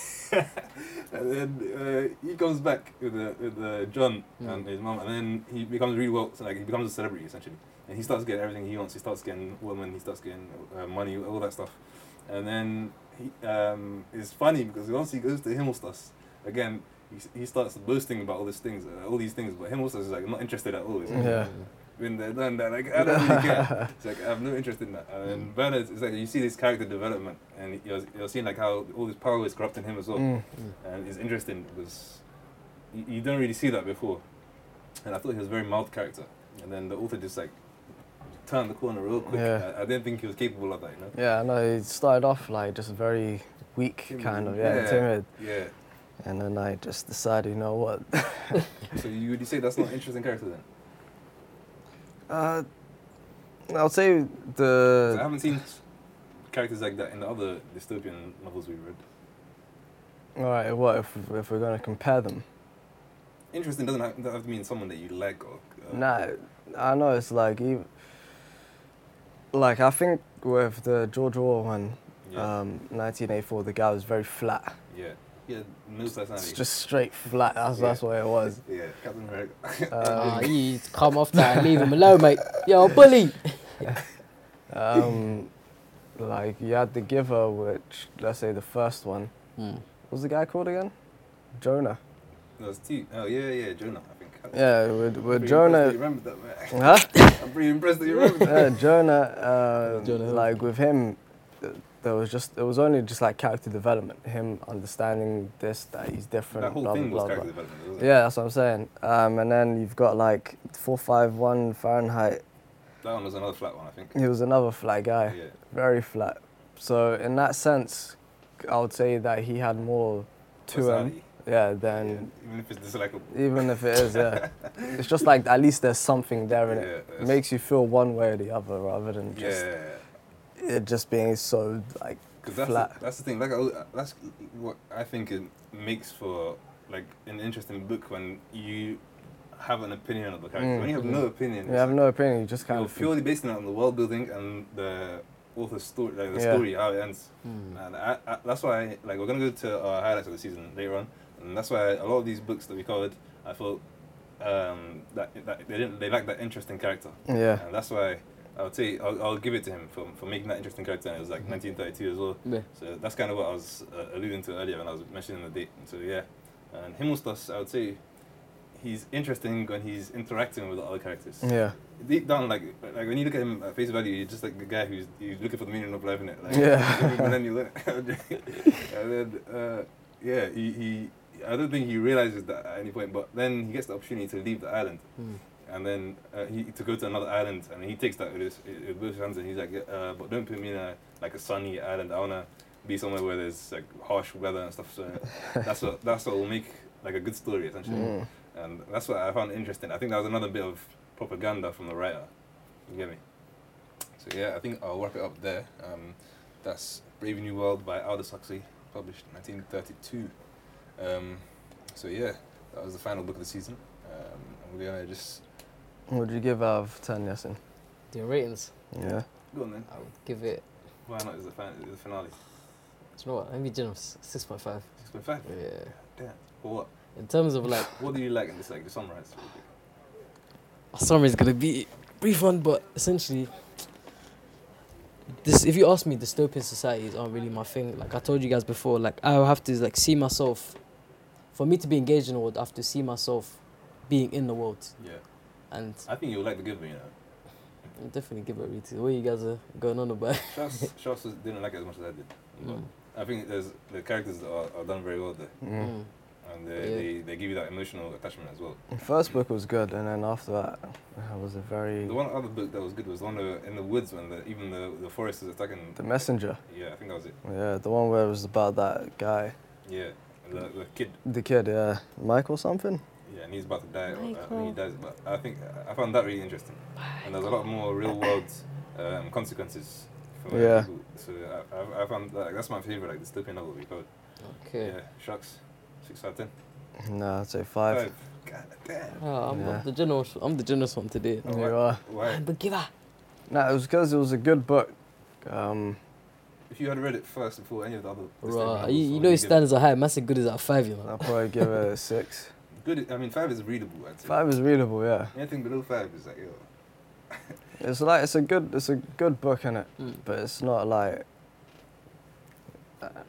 And then uh, he comes back with uh, with uh, John mm. and his mom, and then he becomes really well. So like, he becomes a celebrity essentially, and he starts getting everything he wants. He starts getting women. He starts getting uh, money, all that stuff. And then he um, it's funny because once he goes to Himmelstas again. He, he starts boasting about all these things, uh, all these things, but him also is like not interested at all. He's like, yeah. When they're done that, like I don't really care. It's like I have no interest in that. And mm. Bernard, it's like you see this character development, and you're you're seeing like how all this power is corrupting him as well, mm. and it's interesting because you, you don't really see that before. And I thought he was a very mild character, and then the author just like turned the corner real quick. Yeah. I, I didn't think he was capable of that, you know. Yeah, no, he started off like just very weak, timid. kind of yeah, yeah. timid. Yeah. And then I just decided, you know what? So you would you say that's not an interesting character then? Uh, I would say the... I haven't seen characters like that in the other dystopian novels we've read. All right, what if, if we're going to compare them? Interesting doesn't have, doesn't have to mean someone that you like or... Uh, nah, I know it's like... Even, like, I think with the George Orwell one, yeah. um, nineteen eighty-four, the guy was very flat. Yeah. Yeah, no personality. It's just straight flat. That's yeah. that's what it was. Yeah, Captain America. Ah, um, oh, you come off that and leave him alone, mate. Yo, bully. um, like you had The Giver, which let's say the first one. Mm. What was the guy called again? Jonah. No, it's T. Oh yeah, yeah, Jonah. I think. I yeah, with with Jonah. You remember that, man? Huh? I'm pretty impressed that you remember that. Yeah, Jonah. Um, Jonah. Like with him. There was just it was only just like character development, him understanding this that he's different. That whole blah, thing blah, was blah, character blah. development, wasn't it? Yeah, that's what I'm saying. Um, and then you've got like four fifty-one Fahrenheit. That one was another flat one, I think. He was another flat guy, yeah. very flat. So in that sense, I would say that he had more to him. Yeah, then yeah, even if it's dislikable. Even if it is, yeah. It's just like at least there's something there in yeah, it. It makes you feel one way or the other rather than just. Yeah. It just being so like that's flat. The, that's the thing. Like I, that's what I think it makes for like an interesting book when you have an opinion of the character. Mm. When you have no opinion, you have like, no opinion. You just kind you're of purely based on the world building and the author's story, like the yeah. story how it ends. Mm. And I, I, that's why like we're gonna go to our highlights of the season later on, and that's why a lot of these books that we covered, I felt um, that, that they didn't they lacked that interesting character. Yeah, and that's why. I would say I'll, I'll give it to him for for making that interesting character. And it was like nineteen thirty-two as well. Yeah. So that's kind of what I was uh, alluding to earlier when I was mentioning the date. And so yeah, and Himmelstas, I would say he's interesting when he's interacting with the other characters. Yeah. Deep down, like like when you look at him at face value, you're just like the guy who's he's looking for the meaning of life, innit? Like, yeah. And then you learn. And then uh, yeah, he, he I don't think he realizes that at any point. But then he gets the opportunity to leave the island. Mm. And then uh, he to go to another island, and he takes that with, his, with both hands, and he's like, uh, "But don't put me in a like a sunny island. I wanna be somewhere where there's like harsh weather and stuff." So that's what that's what will make like a good story essentially, mm. and that's what I found interesting. I think that was another bit of propaganda from the writer. You get me? So yeah, I think I'll wrap it up there. Um, that's Brave New World by Aldous Huxley, published nineteen thirty-two. Um, so yeah, that was the final book of the season. Um, and we're gonna just. What would you give out of ten, Yasin? Your ratings? Yeah. Go on then. I would give it... Why not? It's the, fin- it's the finale. Do you know what? Let me be generous. six point five. six point five? Yeah. Damn. For what? In terms of like... What do you like in this? Like the summarize? Our summary is going to be a brief one, but essentially... This, if you ask me, dystopian societies aren't really my thing. Like I told you guys before, like I have to like see myself... For me to be engaged in the world, I have to see myself being in the world. Yeah. And I think you'll like The Giver, you know. I'll definitely give it a read. What you guys are going on about? Shafts didn't like it as much as I did. Mm. I think there's the characters are, are done very well there. Mm. And they, yeah. they they give you that emotional attachment as well. The first book was good, and then after that, it was a very... The one other book that was good was the one in the woods when the, even the, the forest is attacking... The Messenger. Yeah, I think that was it. Yeah, the one where it was about that guy. Yeah, the, the kid. The kid, yeah. Mike or something? Yeah, and he's about to die. Really cool. I mean, he dies, but I think I found that really interesting. And there's a lot more real world um, consequences for yeah. people. So I, I found that, like, that's my favorite, like, dystopian novel we called. Okay. Yeah, shucks. Six out of ten. No, I'd say five. Five. God damn. Oh, I'm, yeah. I'm the generous. I'm the generous one today. Oh, you are. Why? I'm the giver. No, it was because it was a good book. Um, if you had read it first before any of the other, right? You, you know his standards are high. Massive good is at five, you know. I'd probably give it a six. Good. I mean, five is readable. I'd say. Five is readable, yeah. Anything below five is like, yo. It's like it's a good it's a good book, innit? Mm. But it's not like.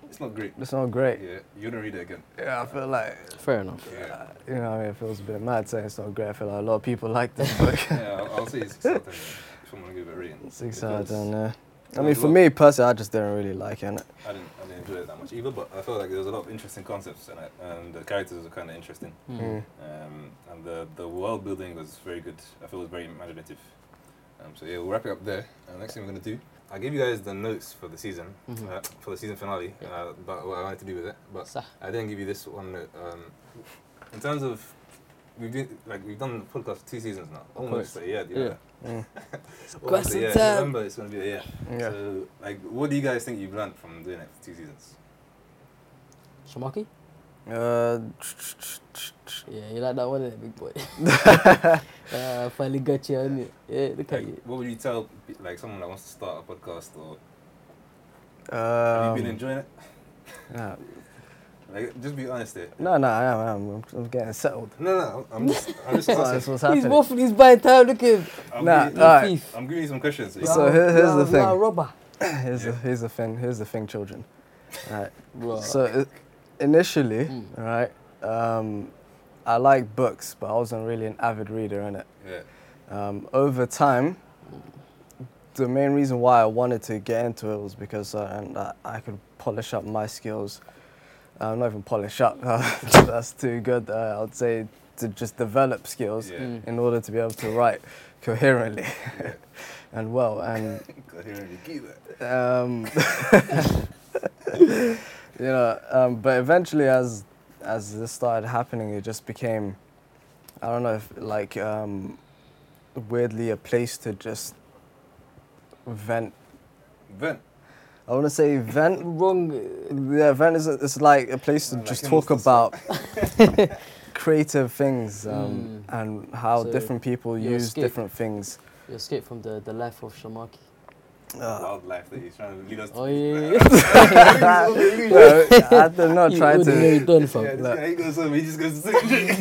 It's not great. It's not great. Yeah, you're gonna read it again. Yeah, I feel like. Fair enough. Yeah. Uh, you know, I mean, it feels a bit mad saying it's not great. I feel like a lot of people like this book. Yeah, I'll, I'll say six out of ten if I'm gonna give it a rating. Six out of ten. Yeah. I mean, for me personally, I just didn't really like it. I didn't, I didn't enjoy it that much either. But I felt like there was a lot of interesting concepts in it, and the characters were kind of interesting. Mm. Um, and the the world building was very good. I feel it was very imaginative. Um, so yeah, we'll wrap it up there. And the next thing we're gonna do. I gave you guys the notes for the season, mm-hmm. uh, for the season finale, yeah. uh, about what I wanted to do with it. But Sir. I didn't give you this one note. Um, in terms of, we've been, like we've done the podcast two seasons now, almost a year. Yeah, yeah. Almost a year. November it's gonna be a year. Yeah. So, like, what do you guys think you've learned from doing it for two seasons? Shamaki? Uh, yeah, you like that one, innit, big boy? uh, finally got you, innit? Yeah, look at you. What would you tell, like, someone that wants to start a podcast or... Um, have you been enjoying it? Nah. Like, just be honest here. No, no, I am, I am. I'm, I'm getting settled. No, no, I'm just... I'm just asking. What's happening. He's waffling, he's buying time, look at him. Nah, giving, all right. I'm giving you some questions. So, so here, here's the thing. Robber. Here's, yeah. the, here's the thing, here's the thing, children. All right. Bro. So... It, Initially, mm. right, um, I liked books, but I wasn't really an avid reader, innit? Yeah. Um, over time, the main reason why I wanted to get into it was because uh, and, uh, I could polish up my skills. Uh, not even polish up, that's too good. Uh, I would say to just develop skills yeah. mm. in order to be able to write coherently yeah. and well. And coherently, keep it. Um, You know, um, but eventually, as as this started happening, it just became, I don't know, if, like um, weirdly a place to just vent. Vent. I want to say vent. Wrong. Yeah, vent is a, it's like a place to like just talk about creative things um, mm. and how so different people use escape. different things. You escape from the the life of Shamaki. Uh, wildlife that he's trying to lead us to. Oh, yeah, yeah. No, I did not try to. He done, fam. Yeah, like. He goes home, he just goes to sleep.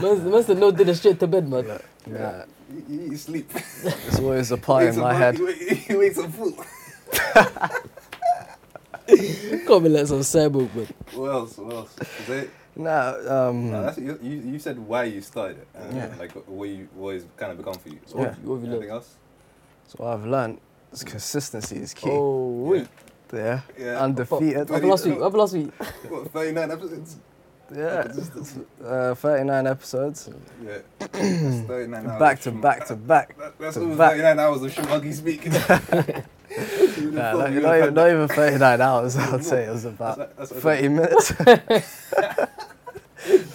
Must have no did it straight to bed, man. Yeah. yeah. yeah. You, you sleep. There's always a part in my head. He wakes up full. Can't be like some cyborg, man. What else? What else? Is that it? Nah, um, no, that's, you, you, you said why you started uh, and yeah. like what, you, what it's kind of become for you. So yeah. what, what have you Anything learned? else? So what I've learned. Consistency is key. Oh, yeah. yeah. yeah. Undefeated. I've lost you. I've lost you. What, thirty-nine episodes? Yeah. Uh, thirty-nine episodes. Yeah. That's thirty-nine hours. Back to back to back. That, that's almost thirty-nine hours of Shamaki speaking. nah, like, not, even, not even thirty-nine hours, I would say it was about that's, that's thirty minutes.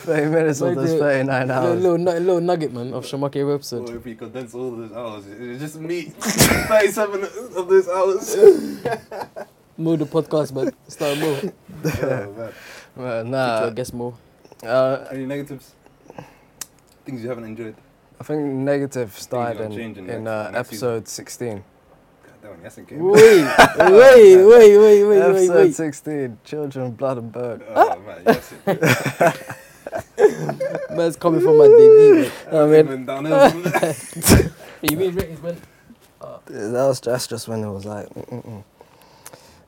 thirty minutes of those thirty-nine hours. A little, little, little nugget, man, of Shamaki every episode. Well, if you condense all those hours, it's just me. thirty-seven of those hours. More the podcast, man. Start more. Oh, man. Nah. I guess more. Uh, Any negatives? Things you haven't enjoyed? I think negative started in, in, in uh, episode sixteen. That one, yes, it came. Wait, wait, wait, wait, wait, Episode wait. sixteen, Children, Blood and Bird. Oh, ah. man, yes, it Man's coming from my D V D. I mean, down there. You mean ratings, man? Oh. That was just, just when it was like, mm-mm.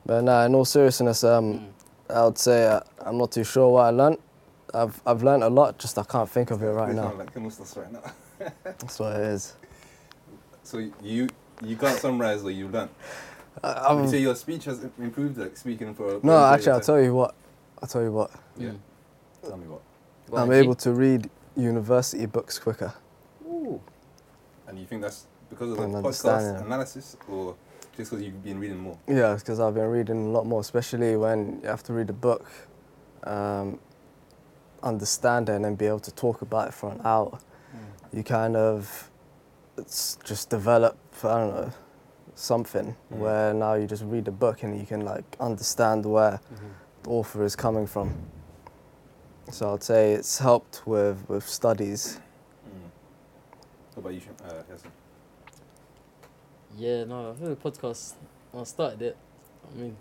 But nah, in all seriousness, um, mm. I would say uh, I'm not too sure what I learned. I've, I've learned a lot, just I can't think of it right now. Like right now. That's what it is. So you... You can't summarize what you've done. Uh, um, so your speech has improved, like speaking for. No, actually, I'll tell you what. I'll tell you what. Yeah. Mm. Tell me what. Well, I'm I able to read university books quicker. Ooh. And you think that's because of the like, podcast yeah. analysis, or just because you've been reading more? Yeah, it's because I've been reading a lot more, especially when you have to read a book. Um, understand it and then be able to talk about it from an hour. Mm. You kind of it's just develop, I don't know, something mm. where now you just read the book and you can like understand where mm-hmm. the author is coming from. So I'd say it's helped with, with studies. Mm. What about you, uh, Yasin? Yeah, no, I think the podcast, when I started it, I mean,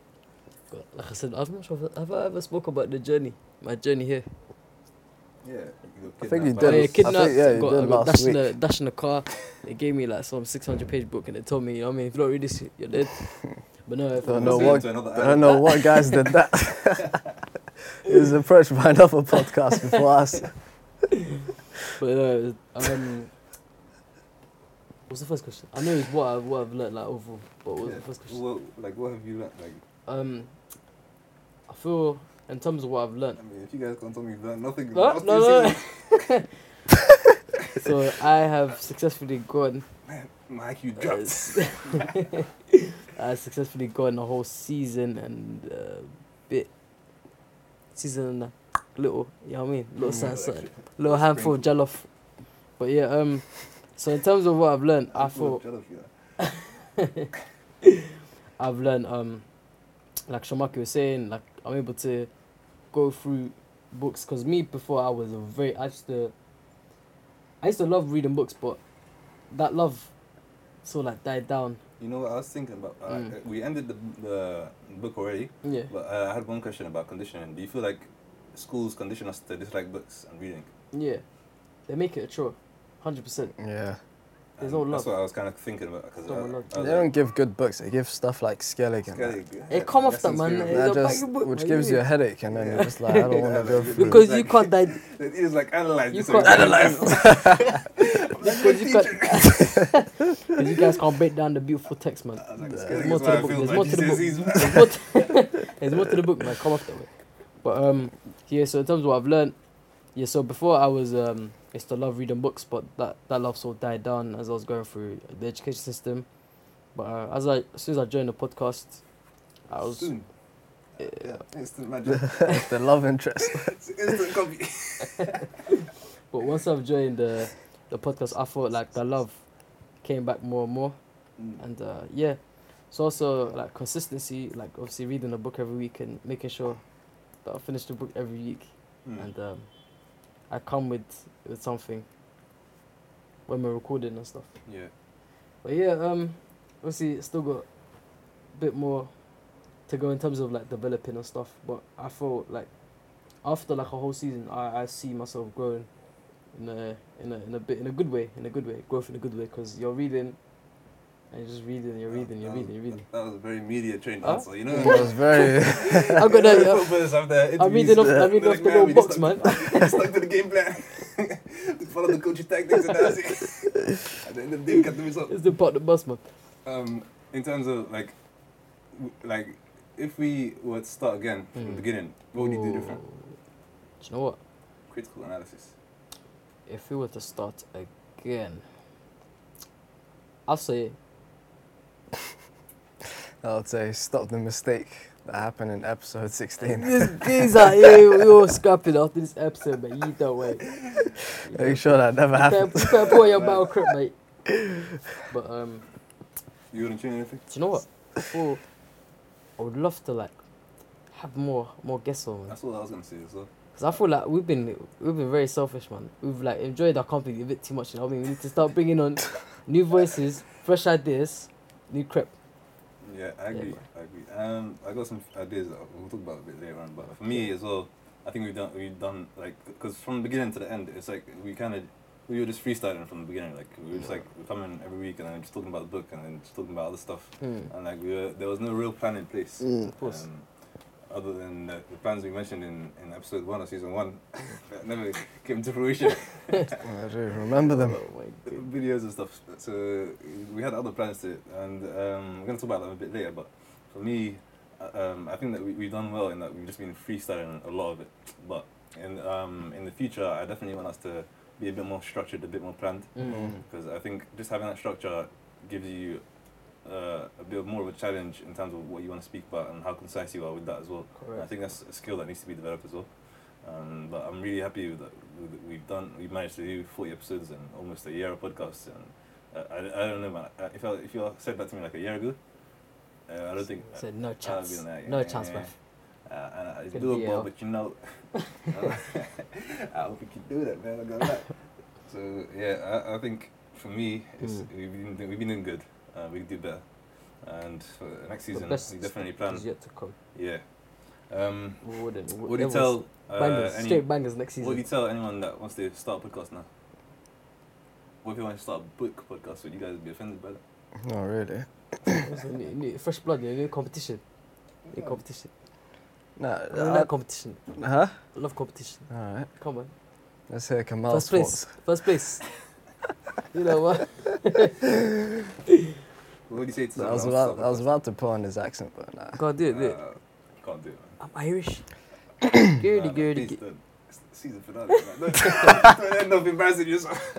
God, like I said, I'm not sure, if, have I ever spoke about the journey, my journey here? Yeah, you I think you did. Yeah, kidnapped, I think, yeah, you got, did I got dashed, in a, dashed in a car, they gave me like some six hundred page book and they told me, you know what I mean, if you don't read this, you're dead. But no, if I don't, know what, I don't know what guys did that. It was approached by another podcast before us. But no, um, what's the first question? I know it's what I've what I've learned like overall, but what's yeah. the first question? Well, like what have you learned? Like um, I feel in terms of what I've learned. I mean, if you guys can't tell me you've learned nothing, no, no, no. So I have successfully gone. Man, my I Q dropped. I successfully gone a whole season and uh, bit. Season and a little, you know what I mean? Little, mm-hmm. side, side, little handful of jollof. But yeah, um, so in terms of what I've learned, I thought I've learned, um, like Shamaki was saying, like I'm able to go through books because me before I was a very, I used to, I used to love reading books, but that love sort of like died down. You know what I was thinking about? Uh, mm. We ended the, the book already, yeah. but uh, I had one question about conditioning. Do you feel like schools condition us to dislike books and reading? Yeah, they make it a chore, one hundred percent. Yeah. There's and no love. That's what I was kind of thinking about. Cause I, I was they like, don't give good books, they give stuff like Skellig. Skellig. Yeah. It come off that, man. That just, book, which man, gives you, you a headache and then yeah. you're just like, I don't want to go through. Because you can't die. It's like, analyze this. Analyze. Because you, you guys can't break down the beautiful text, man. Like, there's more to the book. There's more to the book. There's more to, there's more to the book, man. Come off that way. But um, yeah. So in terms of what I've learned, yeah. So before I was um, I used to love reading books, but that that love sort of died down as I was going through the education system. But uh, as I as soon as I joined the podcast, I was. Soon. Uh, yeah, instant magic. The love interest. It's instant copy. But once I've joined the. Uh, The podcast, I thought like the love came back more and more, mm. and uh, yeah, so also like consistency, like obviously reading a book every week and making sure that I finish the book every week, mm. and um, I come with with something when we're recording and stuff. Yeah, but yeah, um, obviously still got a bit more to go in terms of like developing and stuff, but I feel like after like a whole season, I I see myself growing. In a in a in a bit in a good way in a good way growth in a good way because you're reading and you're just reading you're reading you're reading you're reading. That was a very media trained huh? answer, you know. That was very. I got that. I'm reading off. I'm reading off the little box, man. Stuck to the game plan. Follow the coaching tactics and that's it. At the end of the day, we got the result. It's the part of the bus, man. Um, in terms of like, like, if we were to start again from the beginning, what would you do different? Do you know what? Critical analysis. If we were to start again, I'll say. I'll say stop the mistake that happened in episode sixteen. This, these are you. We all scrapping after this episode, but you don't wait. You Make know, sure that never happens. You better pull your battle crap, mate. But um, you wouldn't change anything. Do you know what? Before, I would love to like have more more guests on. That's what I was gonna say as well. Cause I feel like we've been we've been very selfish, man. We've like enjoyed our company a bit too much. You know what I mean? We need to start bringing on new voices, fresh ideas, new crap. Yeah, I agree. Yeah, I agree. Um, I got some ideas that we'll talk about a bit later on. But for me as well, I think we've done we've done like because from the beginning to the end, it's like we kind of we were just freestyling from the beginning. Like we were just like we're coming every week and then just talking about the book and then just talking about other stuff. Mm. And like we were, there was no real plan in place. Mm, of course. Um, Other than the, the plans we mentioned in, in episode one of season one, that never came to fruition. I don't remember them. Videos and stuff. So we had other plans to it, and um, we're gonna talk about that a bit later. But for me, um, I think that we, we've done well in that we've just been freestyling a lot of it. But in um, in the future, I definitely want us to be a bit more structured, a bit more planned, because mm. I think just having that structure gives you. Uh, a bit more of a challenge in terms of what you want to speak about and how concise you are with that as well. I think that's a skill that needs to be developed as well. Um, but I'm really happy with that. We've done, we managed to do forty episodes and almost a year of podcasts, and uh, I, I don't know, man. If I, if you said that to me like a year ago, uh, I don't think said so no chance, I'd be like, no eh, chance, bruv. Uh, uh, it's doable, but you know, I hope we can do that, man. I got that. So yeah, I, I think for me, it's, mm. we've been we've been doing good. Uh, we do better, and for next season we definitely plan. Is yet to come. Yeah. Um, what do you tell uh, bangers, any, straight bangers next season? What do you tell anyone that wants to start a podcast now? What if you want to start a book podcast? Would you guys be offended by that? Not really. new, new, fresh blood, new, new competition, new competition. Nah, I love uh, competition. Huh? I love competition. All right, come on. Let's hear Kamal's first place. Sport. First place. You know what? What would you say? To I was about, I was about to put on his accent, but nah. Can't do it. Do it. Uh, can't do it. I'm Irish. Goody, goody. Season finale. Don't, don't end up embarrassing yourself.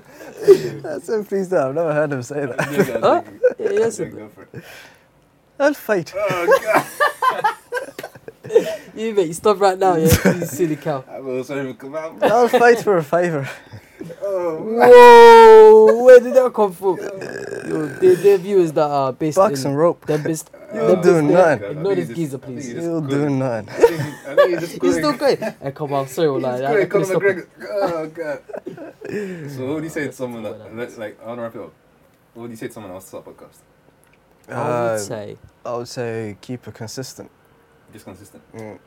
That's so pleased that I've never heard him say that. Huh? Yeah, yes, go for it. I'll fight. Oh, God. You mate, stop right now, yeah. You silly cow. I will sorry, come out. I'll fight for a favour. Oh, whoa! Where did that come from? Yo, they, they're viewers that are based Box in and rope. They're based. You'll uh, do nothing. Ignore this geezer, please. You'll do nothing. He's still great. Hey, come on, sorry, like that. Come on, Greg. Oh God. So what would you say to someone that, let's like, I want to wrap it up. What would you say to someone else to start a podcast? I would say. I would say keep it consistent. Just consistent. Mm.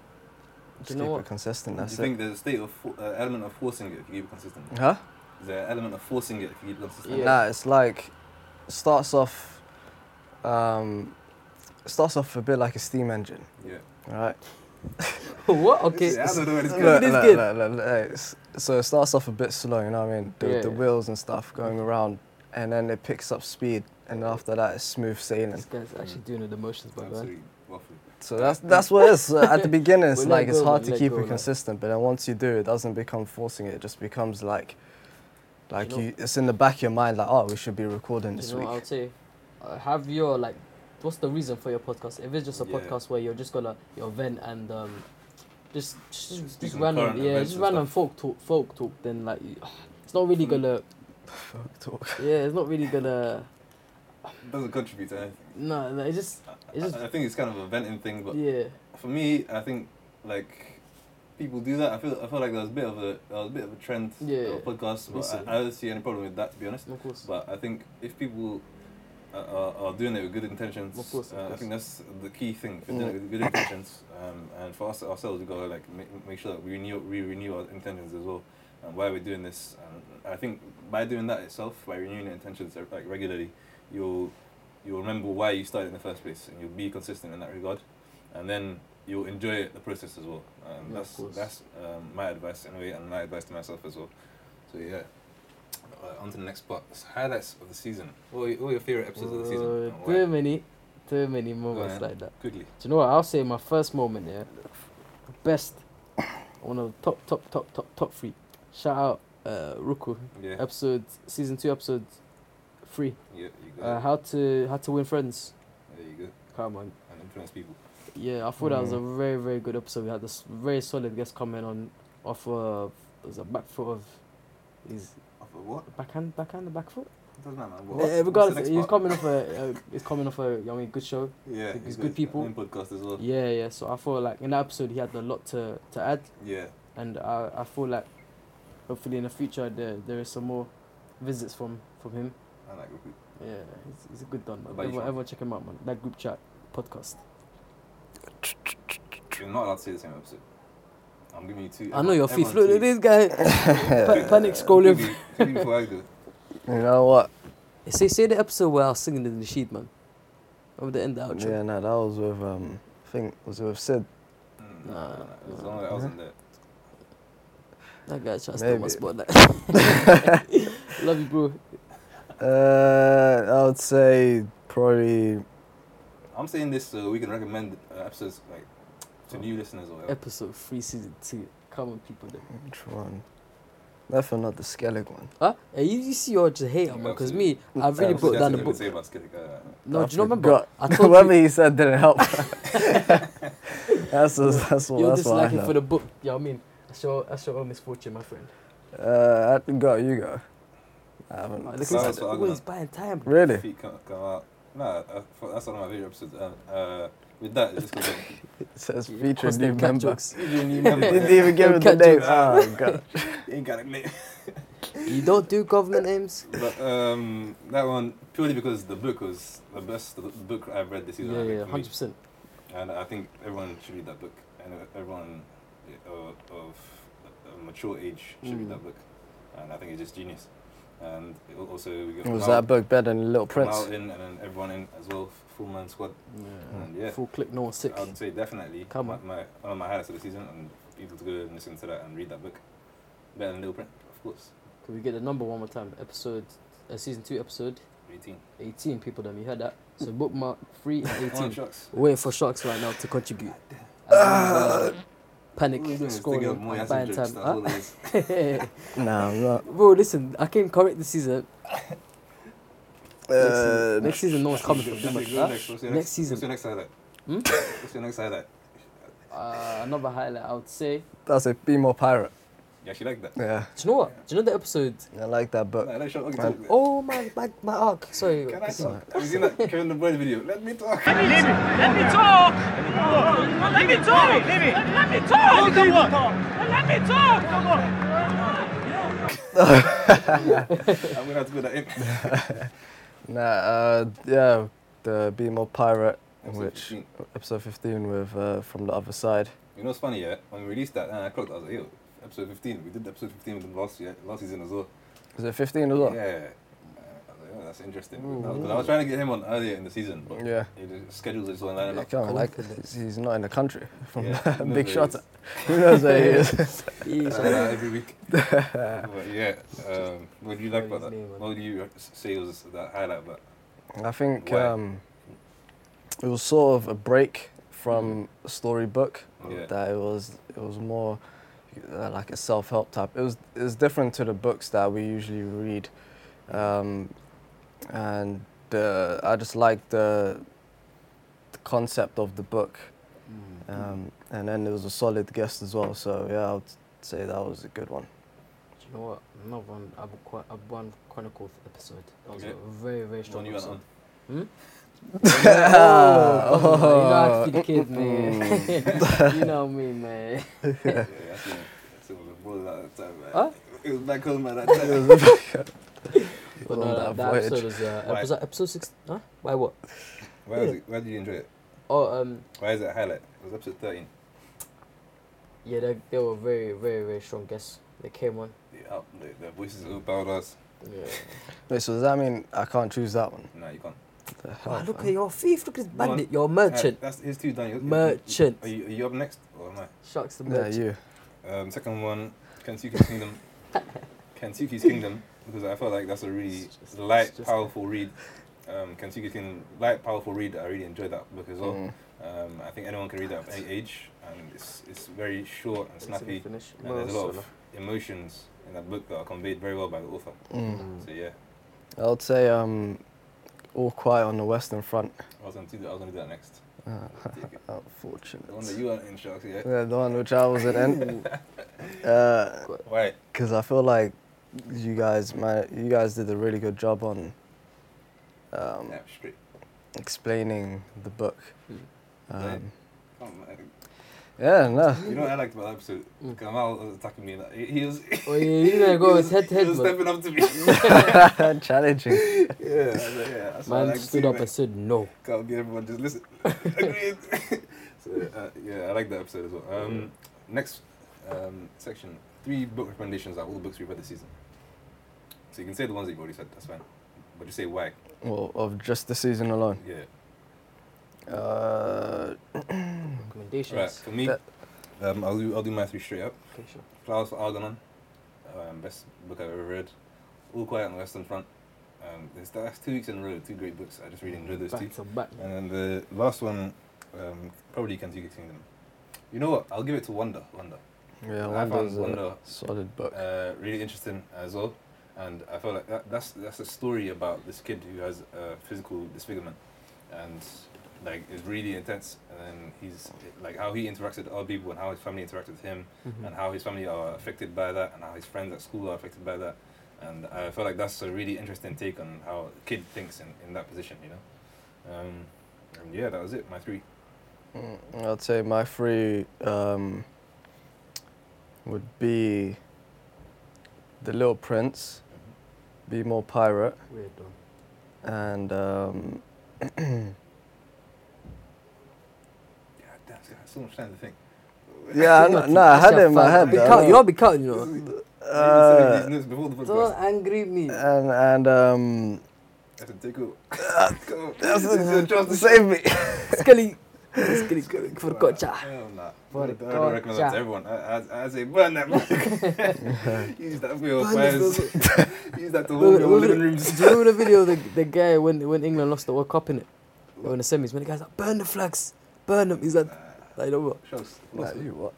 Just you know keep what? It consistent. That's Do you think it. There's a state of fo- uh, element of forcing it if you keep it consistent? Huh? Is there an element of forcing it if you keep it consistent? Yeah. Nah, it's like starts off, um, starts off a bit like a steam engine. Yeah. Right. What? Okay. This is, I don't know where this goes. Look, look, look, look, look, hey, so it starts off a bit slow. You know what I mean? The, yeah, the yeah. wheels and stuff going around, and then it picks up speed, and after that it's smooth sailing. This guy's actually mm. doing the motions, by the way. So that's that's what it is. Uh, at the beginning, it's like it's hard to keep it consistent, but then once you do, it doesn't become forcing it. It just becomes like, like you, know, you it's in the back of your mind, like, oh, we should be recording this week. You know what I'll say? Uh, have your like, what's the reason for your podcast? If it's just a yeah. podcast where you're just gonna your vent and um, just just, just, just random, yeah, just random folk talk, folk talk. Then like, you, it's not really gonna. Folk talk. Yeah, it's not really gonna. It doesn't contribute to anything. No, no, it just, it just... I, I think it's kind of a venting thing, but yeah. for me, I think like people do that. I feel I feel like there was a bit of a there was a bit of a trend yeah, of podcasts, but I, I don't see any problem with that, to be honest. Of course. But I think if people are, are doing it with good intentions, of course, of course. Uh, I think that's the key thing. If they're doing it with good intentions, um, and for us ourselves, we gotta like make, make sure that we renew we renew our intentions as well, and why we're doing this. And I think by doing that itself, by renewing the intentions like regularly, you'll you'll remember why you started in the first place, and you'll be consistent in that regard, and then you'll enjoy the process as well. Um, yeah, that's that's um, my advice anyway, and my advice to myself as well. So yeah, uh, on to the next part. So highlights of the season. What are your, what are your favorite episodes uh, of the season? Oh, too many, too many moments like that. Quickly. Do you know what? I'll say my first moment here, yeah, best, one of the top, top, top, top, top three. Shout out, uh, Ruku. Yeah. Episode season two episode. Free. Yeah, you uh, how to how to win friends. There you go. Come on. And influence people. Yeah, I thought mm. that was a very very good episode. We had this very solid guest comment on off of it was a back foot of his off a what backhand backhand the back foot. It doesn't matter. What? Yeah, regardless, he's coming off a uh, he's coming off a I mean good show. Yeah, he's, he's good, good people. Podcast as well. Yeah, yeah. So I feel like in that episode he had a lot to, to add. Yeah. And I I feel like hopefully in the future there there is some more visits from from him. I like Ruku. Yeah, he's, he's a good don, man. Everyone, everyone check him out, man. That group chat podcast. You're not allowed to see the same episode. I'm giving you two. I know your feet. Look at this guy. Pan- panic scrolling. Give me before I do. You know what? Say, say the episode where I was singing in the sheet, man. Over the end of the outro. Yeah, no, that was with, um, I think, was with Sid. Mm, nah, nah, nah, as long as I wasn't there. That guy tried to steal my spotlight. Love you, bro. Uh, I would say probably. I'm saying this so we can recommend uh, episodes like to oh. new listeners or whatever. Episode three, season two. Come on, people. Then. Which one? Definitely not the Skellig one. Huh? Hey, you, you see, you're just hating, man. Because me, I really yeah, broke down the book. Say about Skellig, uh, no, I do you not remember? I told whatever you he said didn't help. That's just, that's what. You're that's just lacking for the book. You know what I mean? That's your, that's your own misfortune, my friend. Uh, I go, you go. I haven't. Like, so like always buying time. Really? Feet can't come out. No, I, that's one of my favorite episodes. Uh, uh, with that, it's just because it says featuring new member. Didn't even give it the name. Oh, God. You ain't got a name. You don't do government names. But um, that one, purely because the book was the best book I've read this season. Yeah, yeah, one hundred percent. Me. And I think everyone should read that book. And everyone of, of a mature age should mm. read that book. And I think it's just genius. And it also... We was that book Better Than Little Prince? In, and then everyone in as well, full man squad. Yeah. And yeah. Full click, no one sick. I would say definitely Come on. My, my, one of my highlights of the season, and people to go and listen to that and read that book. Better Than Little Prince, of course. Can we get the number one more time? Episode, uh, season two episode? eighteen. eighteen people, then you heard that. So bookmark three and eighteen. Waiting for sharks right now to contribute. Uh, panic, scoring, buying time. Huh? Nah, I'm not. Bro, listen, I came correct this season. Uh, next season. Next season, no one's coming from too much. Huh? Next, next season. What's your next highlight? Hmm? What's your next highlight? Uh, another highlight, I would say. That's a female pirate. Yeah, she liked that. Yeah. Do you know what? Yeah. Do you know the episode? I like that book. No, sure man. Oh, my, my, my arc. Sorry. Can I talk? Have you seen that Kevin the Bird video? Let me talk. Let me talk. Let me talk. Let me talk. Let me talk. Let me talk. Let me talk. Come on. I'm going to have to put that in. Nah, uh, yeah, the Be More Pirate, which episode fifteen with uh, From the Other Side. You know what's funny, yeah? When we released that, and I clocked, I was like, yo. Episode fifteen, we did episode fifteen with them last year, last season as well. Was it fifteen as well? Yeah, yeah, yeah. I was like, oh, that's interesting. Because I, I was trying to get him on earlier in the season, but yeah, his schedules just weren't lining up. Yeah, like, he's not in the country. From yeah, big shotter. Who knows where he is? He's on that every week. But yeah, um, what do you like about that? What do you say was that highlight about? I think um, it was sort of a break from a storybook. Yeah. That it was, it was more. Uh, like a self-help type. It was it was different to the books that we usually read, um, and uh, I just liked the, the concept of the book, mm-hmm. um, and then there was a solid guest as well. So yeah, I would say that was a good one. Do you know what? Another one, Abu One Chronicles episode. That was okay. a very very strong episode. Hmm? oh, oh, oh, you know I feed the kids, man. You know me, man. Yeah, yeah, I think it was that time, man. Huh? It was back home at that time. It was back home. But no, that, that episode was, uh, was that episode six. Huh? Why what? Why, yeah. was it, why did you enjoy it? Oh, um. Why is it a highlight? It was episode thirteen. Yeah, they they were very, very, very strong guests. They came on. Yeah, their voices about us. Yeah. Wait, so does that mean I can't choose that one? No, you can't. Oh, look at your thief, look at this bandit, you're a merchant. Yeah, that's his too, Daniel. Merchant. Are you, are you up next or am I? Sharks the merchant. Yeah, you. Um, second one, Kensuke's Kingdom. Kensuke's Kingdom, because I felt like that's a really just, light, powerful read. Um, Kensuke's Kingdom, light, powerful read. I really enjoyed that book as well. Mm. Um, I think anyone can read that at any age, and it's it's very short and snappy, and there's a lot of emotions in that book that are conveyed very well by the author. Mm. So yeah. I would say um. All Quiet on the Western Front. I was going to do that, I was gonna do that next. Uh, unfortunate. The one that you weren't in, Sharks, yeah? Yeah, the one which I wasn't in. uh, Why? Because I feel like you guys my, you guys did a really good job on um, yeah, explaining the book. Mm. Um, yeah. Yeah, no. You know what I liked about that episode? Mm. Kamal was attacking me. Like, he was. Oh yeah, you know, go was, head to head. He was man. stepping up to me. Challenging. Yeah, like, yeah. That's Man what I stood up and said no. Can't get everyone just listen. Agreed. So uh, yeah, I like that episode as well. Um, mm. Next um, section: three book recommendations. Like all the books we've read this season. So you can say the ones that you've already said. That's fine. But just say why. Well, of just the season alone. Yeah. Uh, recommendations. Right, for me, um, I'll do I'll do my three straight up. Okay, sure. Flowers for Algernon, um, best book I've ever read. All Quiet on the Western Front. Um, this that's two weeks in a row, two great books. I just really enjoyed those back two. To back. And then the last one, um, probably Kensuke's Kingdom. You know what? I'll give it to Wonder. Wonder. Yeah, I found Wonder solid book. Uh, really interesting as well, and I felt like that, that's that's a story about this kid who has a uh, physical disfigurement, and like is really intense, and then he's like how he interacts with other people and how his family interacts with him, mm-hmm. and how his family are affected by that, and how his friends at school are affected by that. And I feel like that's a really interesting take on how a kid thinks in, in that position, you know? Um, and yeah, that was it, my three. I'd say my three um, would be The Little Prince, mm-hmm. Be More Pirate, Weird one. And um, yeah, that's got so much time to think. Yeah, no, no, I had it in my head. You gotta be cut, you know. Uh, don't angry me. And and um. That's a take out. That's the chance to save me. Skellig, Skellig for gotcha. I don't recommend that to everyone. I, I, I say burn that. Use that for your fires. Use that to hold your living rooms. Do you remember the video? The the guy when when England lost the World Cup in it, or in the semis, when the guy's like burn the flags, burn them. He's like, I don't know what. You what?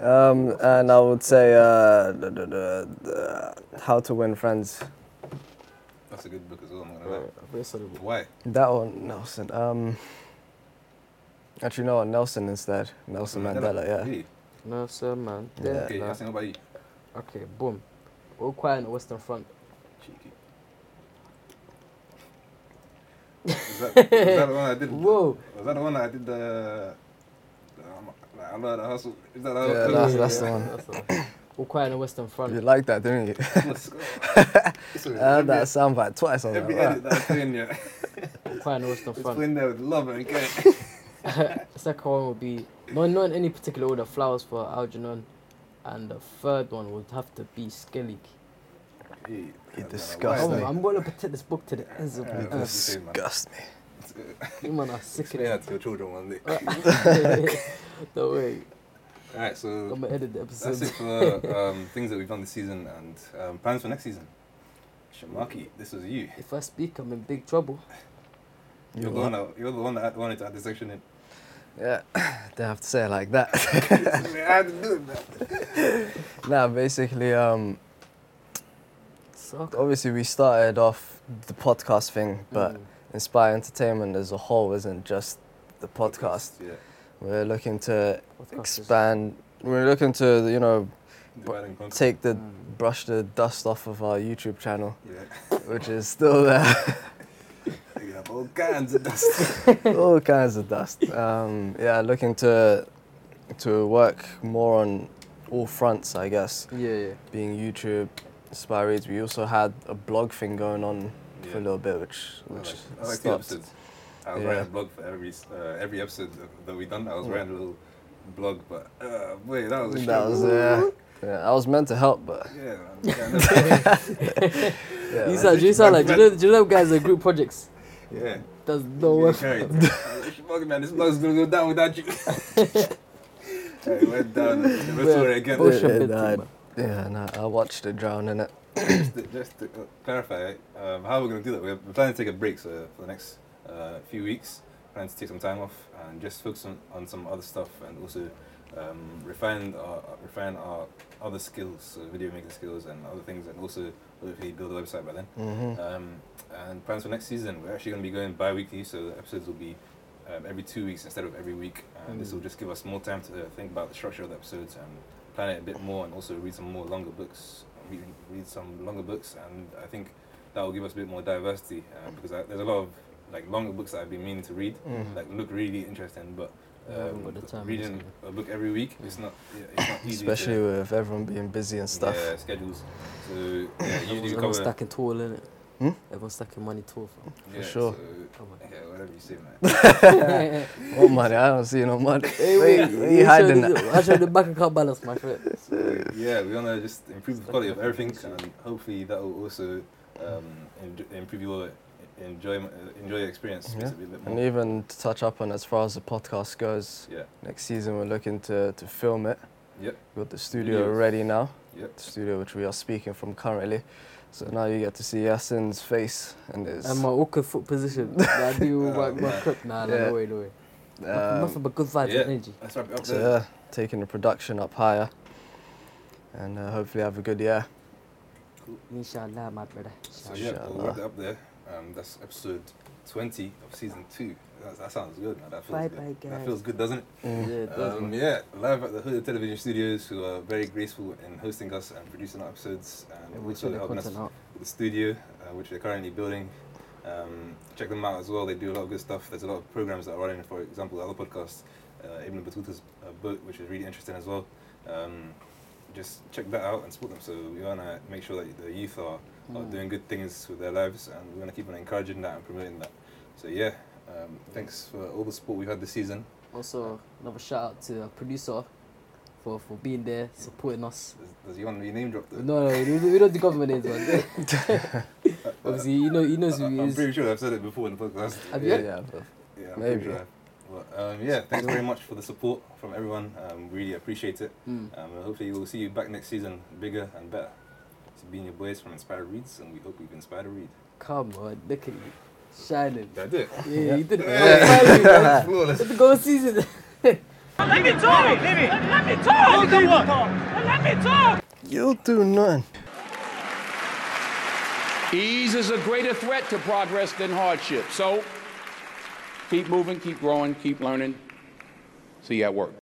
um, and I would say uh, the, the, the, the How to Win Friends. That's a good book as well. I'm gonna lie. Why? That one, Nelson. Um, actually, no, Nelson instead. Nelson Mandela, yeah. Really? Nelson Mandela. Yeah. Okay, no. Asking about you. Okay, boom. All Quiet on the Western Front. Cheeky. Is that, is that the one I did? Whoa. Was that the one I did the? I love the hustle. Is that the hustle? Yeah, that's, that's yeah. the one. That's the one. All Quiet on the Western Front. You liked that, didn't you? Let's go. I had that soundbite twice. I was every like, edit wow. that's in yeah. All Quiet on the Western Front. It's in there with love and care. The second one would be, no, not in any particular order, Flowers for Algernon. And the third one would have to be Skellig. He, he disgusts me. I'm going to protect this book to the ends of me. He disgusts me. You man are sick of that to your children one day. Don't worry. Alright, so I'm edit the episode. That's it for um, things that we've done this season and um, plans for next season. Shamaki, this was you. If I speak, I'm in big trouble. You're, you're, the, one that, you're the one that wanted to add this section in. Yeah, don't have to say it like that. I had to do that. Nah, basically, um, obviously we started off the podcast thing, but mm. Inspyre Entertainment as a whole isn't just the podcast. Yeah. We're looking to podcast expand. We're looking to, you know, b- take the mm. brush the dust off of our YouTube channel, yeah. which is still there. You have all kinds of dust. all kinds of dust. Um, yeah, looking to to work more on all fronts, I guess. Yeah, yeah. Being YouTube, Inspyre Reads. We also had a blog thing going on. Yeah. For a little bit, which which I like, I like the episodes. I was yeah. writing a blog for every uh, every episode that we done. I was yeah. writing a little blog, but uh, wait, that was a that was uh, yeah. I was meant to help, but yeah, you sound you sound like do you, know, do you know guys are group projects. Yeah, that's no way. Man, this blog's gonna go down without you. It went down. The rest of it again. It, it, I, yeah, no, I watched it drown in it. just to, just to clarify um, how we're going to do that, we're planning to take a break so for the next uh, few weeks. Planning to take some time off and just focus on, on some other stuff, and also um, refine our refine our other skills, so video making skills and other things, and also hopefully build a website by then. Mm-hmm. Um, and plans for next season, we're actually going to be going bi-weekly, so the episodes will be um, every two weeks instead of every week. And mm. this will just give us more time to think about the structure of the episodes and plan it a bit more, and also read some more longer books. Read, read some longer books, and I think that will give us a bit more diversity uh, because I, there's a lot of like longer books that I've been meaning to read mm. like look really interesting, but um, yeah, the time reading a book every week it's not yeah, it's not easy, especially to, with everyone being busy and stuff. Yeah, schedules. So yeah, everyone's, everyone's stacking tall, innit? Hmm? Everyone's stacking money tall. For yeah, sure. So, yeah, whatever you say, man. What oh, money? I don't see no money. Hey, wait, wait, you hiding that? I showed the bank account balance, my friend. So, yeah, we wanna just improve the quality of everything, and hopefully that will also um, en- improve your enjoyment, uh, enjoy your experience. Yeah. A bit more. And even to touch up on as far as the podcast goes. Yeah. Next season we're looking to to film it. Yep. We've got the studio Videos. ready now. Yep. The studio which we are speaking from currently. So now you get to see Yasin's face and his... And my awkward foot position. I do my, my crip. Nah, yeah. no way, no way. Um, Nothing but good vibes yeah. and energy. That's right, up so there. Yeah, taking the production up higher. And uh, hopefully have a good year. Cool. Inshallah, my brother. So Inshallah. yeah, we'll get up there. Um, that's episode twenty of season two. That, that sounds good, man. That feels bye good. Bye, guys. That feels good, doesn't it? Mm. Yeah, it does, um, yeah, live at the Huda Television Studios, who are very graceful in hosting us and producing our episodes, and yeah, also helping us out with the studio, uh, which they're currently building. Um, check them out as well. They do a lot of good stuff. There's a lot of programs that are running. For example, the other podcast, uh, Ibn Battuta's uh, book, which is really interesting as well. Um, just check that out and support them. So we want to make sure that the youth are, are doing good things with their lives, and we want to keep on encouraging that and promoting that. So yeah, um, thanks for all the support we've had this season. Also, another shout out to our producer for, for being there, supporting us. Does, does he want to be name dropped? No, no, we, we don't do government names, man. Obviously, you know, he knows who he is. I'm pretty sure I've said it before in the podcast. Have you? Yeah, yeah, yeah, I'm maybe. Pretty sure. Well, um, yeah, thanks very much for the support from everyone. Um, really appreciate it. Mm. Um, hopefully, we'll see you back next season, bigger and better. It's been your boys from Inspyre Reads, and we hope we've inspired to read. Come on, look at you, shining. Did I do it? Yeah, yeah. You did it. That was flawless. It's the goal season. Let me talk. Let me, let me talk. Let me talk. Let me talk. You'll do none. Ease is a greater threat to progress than hardship. So. Keep moving, keep growing, keep learning. See you at work.